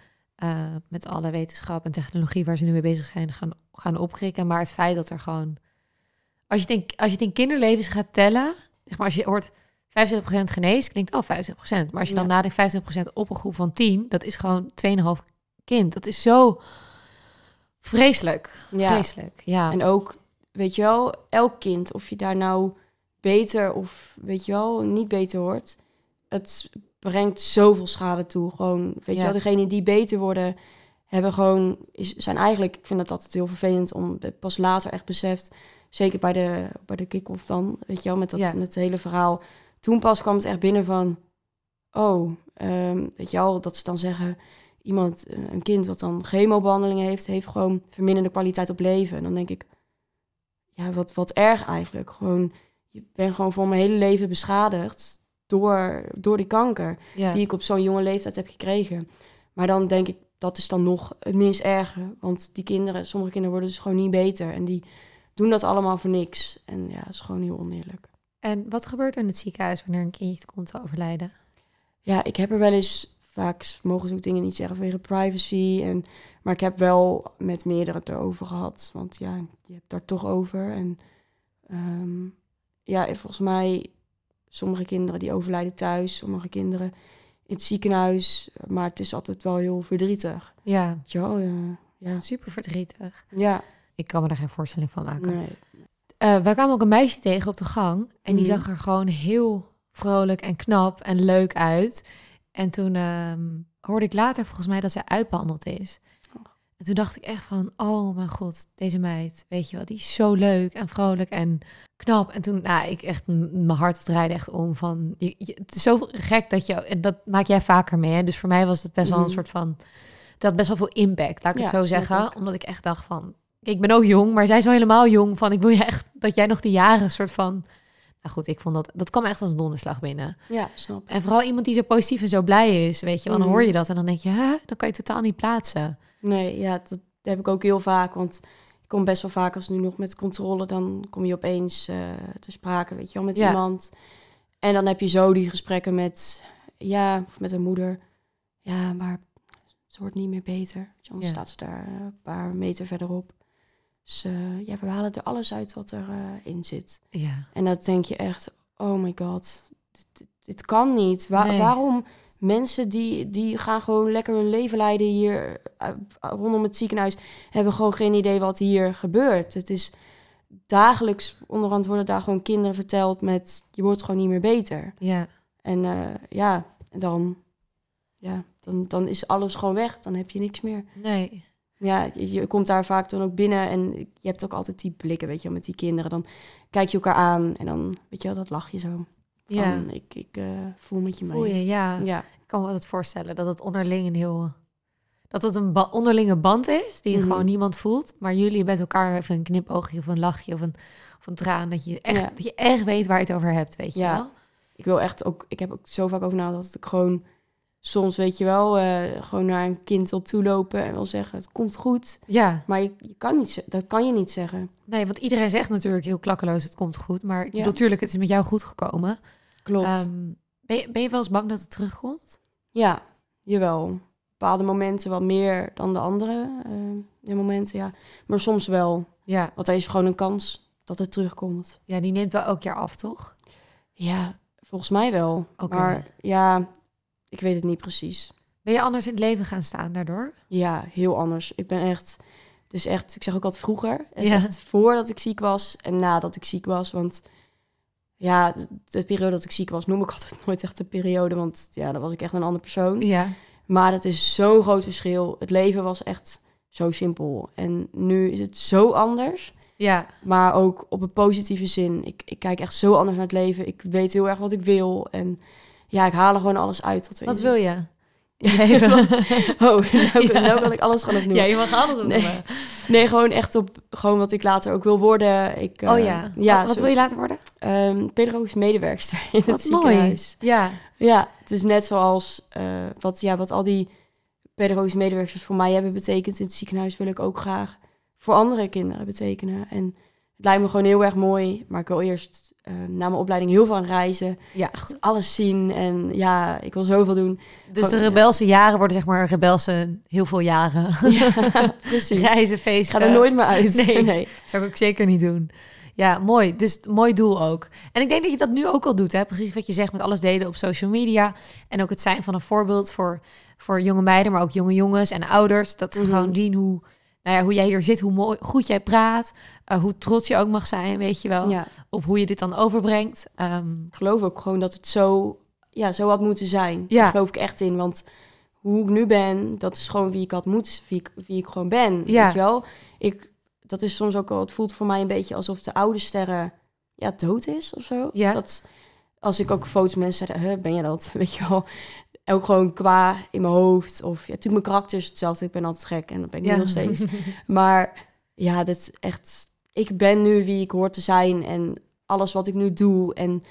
uh, met alle wetenschap en technologie... waar ze nu mee bezig zijn, gaan, gaan opkrikken. Maar het feit dat er gewoon... Als je, denk, als je het in kinderlevens gaat tellen... zeg maar als je hoort... vijfenzeventig procent vijfenzeventig procent geneest, klinkt al vijfenzeventig procent. Maar als je dan ja. nadenkt vijfenzeventig procent op een groep van tien, dat is gewoon twee komma vijf kind. Dat is zo vreselijk. Ja. Vreselijk, ja. En ook, weet je wel, elk kind, of je daar nou beter of, weet je wel, niet beter wordt, het brengt zoveel schade toe. Gewoon, weet ja. je wel, degenen die beter worden, hebben gewoon, is, zijn eigenlijk, ik vind dat altijd heel vervelend om pas later echt beseft, zeker bij de, bij de kick-off dan, weet je wel, met dat ja. met het hele verhaal. Toen pas kwam het echt binnen van, oh, um, weet je wel, dat ze dan zeggen, iemand, een kind wat dan chemobehandelingen heeft, heeft gewoon verminderde kwaliteit op leven. En dan denk ik, ja, wat, wat erg eigenlijk. Gewoon, je bent gewoon voor mijn hele leven beschadigd door, door die kanker ja. die ik op zo'n jonge leeftijd heb gekregen. Maar dan denk ik, dat is dan nog het minst erger. Want die kinderen, sommige kinderen worden dus gewoon niet beter. En die doen dat allemaal voor niks. En ja, dat is gewoon heel oneerlijk. En wat gebeurt er in het ziekenhuis wanneer een kindje komt te overlijden? Ja, ik heb er wel eens, vaak mogen ze ook dingen niet zeggen vanwege privacy. En, maar ik heb wel met meerdere het erover gehad. Want ja, je hebt daar toch over. En um, ja, volgens mij, sommige kinderen die overlijden thuis, sommige kinderen in het ziekenhuis. Maar het is altijd wel heel verdrietig. Ja, jo, uh, ja. super verdrietig. Ja. Ik kan me daar geen voorstelling van maken. Nee. Uh, wij kwamen ook een meisje tegen op de gang. En mm. die zag er gewoon heel vrolijk en knap en leuk uit. En toen uh, hoorde ik later volgens mij dat zij uitbehandeld is. Oh. En toen dacht ik echt van, oh mijn god, deze meid, weet je wel, die is zo leuk en vrolijk en knap. En toen, nou, ik echt, m- mijn hart draaide echt om van, je, je, het is zo gek dat je, en dat maak jij vaker mee. Hè? Dus voor mij was het best wel mm. een soort van, het had best wel veel impact, laat ik ja, het zo zeggen. Zeker. Omdat ik echt dacht van, ik ben ook jong, maar zij is wel helemaal jong. Van, ik wil je echt dat jij nog die jaren soort van... Nou goed, ik vond dat... Dat kwam echt als een donderslag binnen. Ja, snap. En vooral iemand die zo positief en zo blij is, weet je. Want dan hoor je dat en dan denk je, hè, dan kan je totaal niet plaatsen. Nee, ja, dat heb ik ook heel vaak. Want ik kom best wel vaak, als nu nog met controle, dan kom je opeens uh, te sprake, weet je wel, met ja. iemand. En dan heb je zo die gesprekken met, ja, of met een moeder. Ja, maar het wordt niet meer beter. Anders ja. staat ze daar een paar meter verderop. Dus uh, ja, we halen er alles uit wat erin uh, zit. Ja. En dat denk je echt, oh my god, dit, dit, dit kan niet. Wa- nee. Waarom mensen die, die gaan gewoon lekker hun leven leiden hier uh, rondom het ziekenhuis, hebben gewoon geen idee wat hier gebeurt. Het is dagelijks, onderhand worden daar gewoon kinderen verteld met, je wordt gewoon niet meer beter. Ja. En uh, ja, dan, ja dan, dan is alles gewoon weg, dan heb je niks meer. Nee. Ja, je, je komt daar vaak dan ook binnen en je hebt ook altijd die blikken, weet je, met die kinderen. Dan kijk je elkaar aan en dan, weet je wel, dat lach je zo. Van, ja. Ik, ik uh, voel met je mee. Voel je, ja. ja. Ik kan me altijd voorstellen dat het onderling een heel... Dat het een ba- onderlinge band is die mm-hmm. gewoon niemand voelt. Maar jullie met elkaar even een knipoogje of een lachje of een, of een traan. Dat je, echt, ja. dat je echt weet waar je het over hebt, weet je ja. wel. Ik wil echt ook... Ik heb ook zo vaak over nagedacht dat ik gewoon... Soms, weet je wel, uh, gewoon naar een kind wil toelopen en wil zeggen, het komt goed. Ja. Maar je, je kan niet, dat kan je niet zeggen. Nee, want iedereen zegt natuurlijk heel klakkeloos, het komt goed. Maar ja. natuurlijk, het is met jou goed gekomen. Klopt. Um, ben, je, ben je wel eens bang dat het terugkomt? Ja, jawel. Bepaalde momenten wat meer dan de andere uh, de momenten, ja. Maar soms wel. Ja. Want er is gewoon een kans dat het terugkomt. Ja, die neemt wel elk jaar af, toch? Ja, volgens mij wel. Okay. Maar ja... Ik weet het niet precies. Ben je anders in het leven gaan staan daardoor? Ja, heel anders. Ik ben echt... Dus echt, ik zeg ook altijd vroeger. Het is ja. echt voordat ik ziek was en nadat ik ziek was. Want ja, de, de periode dat ik ziek was noem ik altijd nooit echt de periode. Want ja, dan was ik echt een ander persoon. Ja. Maar dat is zo'n groot verschil. Het leven was echt zo simpel. En nu is het zo anders. Ja. Maar ook op een positieve zin. Ik, ik kijk echt zo anders naar het leven. Ik weet heel erg wat ik wil en... Ja, ik haal er gewoon alles uit. Wat, wat wil je? Nee, want, oh, nou, ja. nou kan ik alles gaan opnoemen. Ja, je mag alles opnoemen. Nee, nee gewoon echt op gewoon wat ik later ook wil worden. Ik, oh uh, ja, ja wat, wat wil je later worden? Um, pedagogisch medewerkster in wat het mooi. Ziekenhuis. Ja. ja, het is net zoals uh, wat, ja, wat al die pedagogisch medewerksters voor mij hebben betekend in het ziekenhuis, wil ik ook graag voor andere kinderen betekenen. En het lijkt me gewoon heel erg mooi, maar ik wil eerst... Uh, na mijn opleiding heel veel aan reizen. Ja. Echt alles zien. En ja, ik wil zoveel doen. Dus gewoon, de rebelse ja. jaren worden zeg maar rebelse heel veel jaren. Ja, precies. Reizen, feesten. Ga er nooit meer uit. Nee, nee. Zou ik ook zeker niet doen. Ja, mooi. Dus mooi doel ook. En ik denk dat je dat nu ook al doet, hè? Precies wat je zegt met alles delen op social media. En ook het zijn van een voorbeeld voor, voor jonge meiden, maar ook jonge jongens en ouders. Dat ze mm-hmm. gewoon zien hoe, nou ja, hoe jij hier zit, hoe mooi, goed jij praat. Uh, hoe trots je ook mag zijn, weet je wel. Ja. Op hoe je dit dan overbrengt. Um, ik geloof ook gewoon dat het zo, ja, zo had moeten zijn. Ja. Daar geloof ik echt in, want hoe ik nu ben, dat is gewoon wie ik had moeten, wie ik, wie ik gewoon ben, ja. weet je wel. Ik, dat is soms ook al, het voelt voor mij een beetje alsof de oude sterren ja, dood is of zo. Ja. Dat, als ik ook foto's mensen zeggen, ben je dat, weet je wel. Ook gewoon qua in mijn hoofd. Of ja, natuurlijk, mijn karakter is hetzelfde, ik ben altijd gek en dat ben ik ja. nu nog steeds. Maar ja, dat is echt, ik ben nu wie ik hoor te zijn en alles wat ik nu doe. En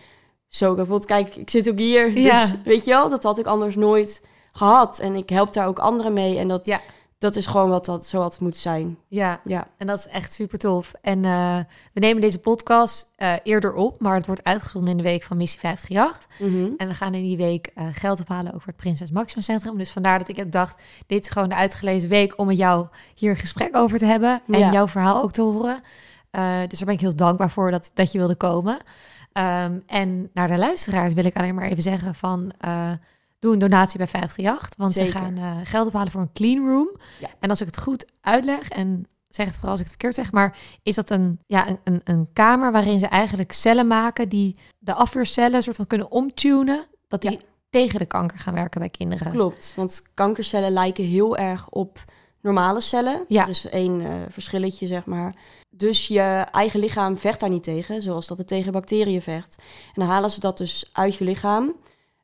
zo, bijvoorbeeld, kijk, ik zit ook hier, ja. dus weet je wel, dat had ik anders nooit gehad. En ik help daar ook anderen mee. En dat, ja. dat is gewoon wat dat zo had moeten zijn. Ja, ja. En dat is echt super tof. En uh, we nemen deze podcast uh, eerder op, maar het wordt uitgezonden in de week van Missie vijf drie acht. Mm-hmm. En we gaan in die week uh, geld ophalen over het Prinses Maxima Centrum. Dus vandaar dat ik heb dacht, dit is gewoon de uitgelezen week om met jou hier een gesprek over te hebben. En ja. jouw verhaal ook te horen. Uh, dus daar ben ik heel dankbaar voor dat, dat je wilde komen. Um, en naar de luisteraars wil ik alleen maar even zeggen van, Uh, doe een donatie bij vijf drie acht, want Zeker. ze gaan uh, geld ophalen voor een clean room. Ja. En als ik het goed uitleg, en zeg het vooral als ik het verkeerd zeg, maar is dat een, ja, een, een, een kamer waarin ze eigenlijk cellen maken die de afweercellen soort van kunnen omtunen, dat die ja. tegen de kanker gaan werken bij kinderen. Klopt, want kankercellen lijken heel erg op normale cellen. Ja. Dus één uh, verschilletje, zeg maar. Dus je eigen lichaam vecht daar niet tegen, zoals dat het tegen bacteriën vecht. En dan halen ze dat dus uit je lichaam.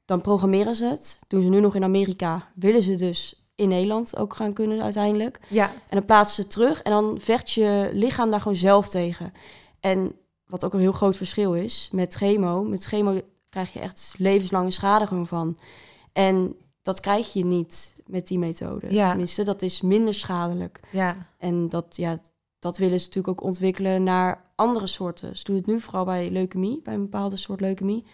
Dan programmeren ze het. Doen ze nu nog in Amerika. Willen ze dus in Nederland ook gaan kunnen uiteindelijk. Ja. En dan plaatsen ze het terug. En dan vecht je lichaam daar gewoon zelf tegen. En wat ook een heel groot verschil is met chemo. Met chemo krijg je echt levenslange schade gewoon van. En dat krijg je niet met die methode. Ja. Tenminste, dat is minder schadelijk. Ja. En dat, ja, dat willen ze natuurlijk ook ontwikkelen naar andere soorten. Ze doen het nu vooral bij leukemie. Bij een bepaalde soort leukemie.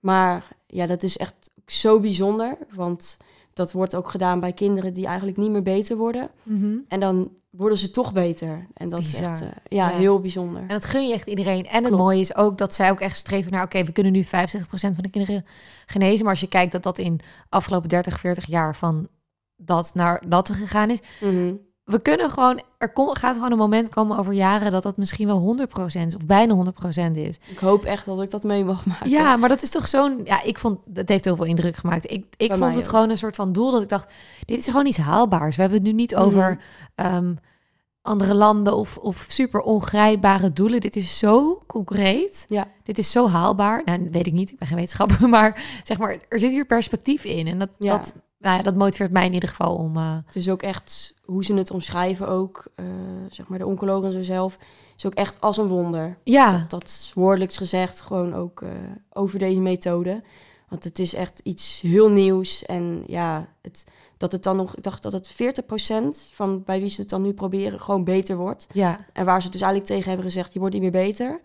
Maar ja, dat is echt zo bijzonder. Want dat wordt ook gedaan bij kinderen die eigenlijk niet meer beter worden. Mm-hmm. En dan worden ze toch beter. En dat Bizar. is echt uh, ja, ja. heel bijzonder. En dat gun je echt iedereen. En Klopt. het mooie is ook dat zij ook echt streven naar, oké, okay, we kunnen nu vijfenzestig procent van de kinderen genezen. Maar als je kijkt dat dat in afgelopen dertig, veertig jaar van dat naar dat gegaan is. Mm-hmm. We kunnen gewoon, er kon, gaat gewoon een moment komen over jaren dat dat misschien wel honderd procent of bijna honderd procent is. Ik hoop echt dat ik dat mee mag maken. Ja, maar dat is toch zo'n, ja, ik vond, het heeft heel veel indruk gemaakt. Ik, ik Bij vond het ook. gewoon een soort van doel dat ik dacht, dit is gewoon iets haalbaars. We hebben het nu niet over mm-hmm. um, andere landen of, of super ongrijpbare doelen. Dit is zo concreet. Ja. Dit is zo haalbaar. Nou, weet ik niet, ik ben geen wetenschapper, maar zeg maar, er zit hier perspectief in en dat... Ja. dat Nou ja, dat motiveert mij in ieder geval om. Uh... Het is ook echt hoe ze het omschrijven, ook uh, zeg maar de oncologen en zo zelf, is ook echt als een wonder. Ja. Dat, dat is woordelijks gezegd, gewoon ook uh, over deze methode. Want het is echt iets heel nieuws. En ja, het, dat het dan nog, ik dacht dat het veertig procent van bij wie ze het dan nu proberen, gewoon beter wordt. Ja. En waar ze dus eigenlijk tegen hebben gezegd, je wordt niet meer beter.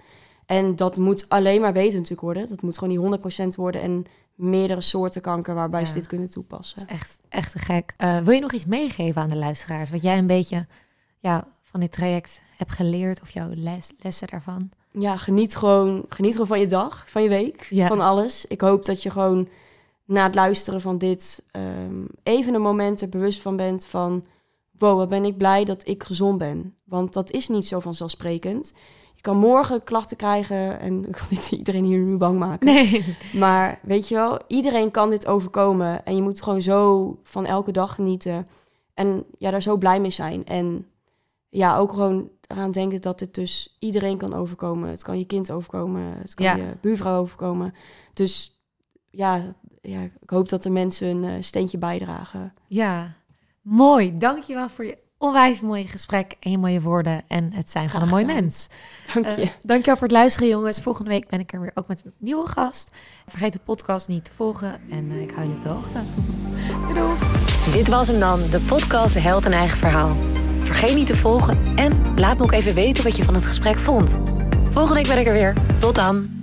En dat moet alleen maar beter natuurlijk worden. Dat moet gewoon die honderd procent worden en meerdere soorten kanker waarbij ja. ze dit kunnen toepassen. Dat is echt, echt te gek. Uh, wil je nog iets meegeven aan de luisteraars? Wat jij een beetje ja, van dit traject hebt geleerd of jouw les, lessen daarvan? Ja, geniet gewoon, geniet gewoon van je dag, van je week, ja. van alles. Ik hoop dat je gewoon na het luisteren van dit um, even een moment er bewust van bent van, wow, wat ben ik blij dat ik gezond ben. Want dat is niet zo vanzelfsprekend. Je kan morgen klachten krijgen en ik wil niet iedereen hier nu bang maken. Nee. Maar weet je wel, iedereen kan dit overkomen. En je moet gewoon zo van elke dag genieten. En ja, daar zo blij mee zijn. En ja, ook gewoon eraan denken dat dit dus iedereen kan overkomen. Het kan je kind overkomen, het kan ja. je buurvrouw overkomen. Dus ja, ja, ik hoop dat de mensen een steentje bijdragen. Ja, mooi. Dankjewel voor je onwijs mooi gesprek en je mooie woorden en het zijn van een mooi mens. Dank je. Uh, dankjewel voor het luisteren, jongens. Volgende week ben ik er weer ook met een nieuwe gast. Vergeet de podcast niet te volgen en uh, ik hou je op de hoogte. Doei. Dit was hem dan, de podcast Held en Eigen Verhaal. Vergeet niet te volgen en laat me ook even weten wat je van het gesprek vond. Volgende week ben ik er weer. Tot dan.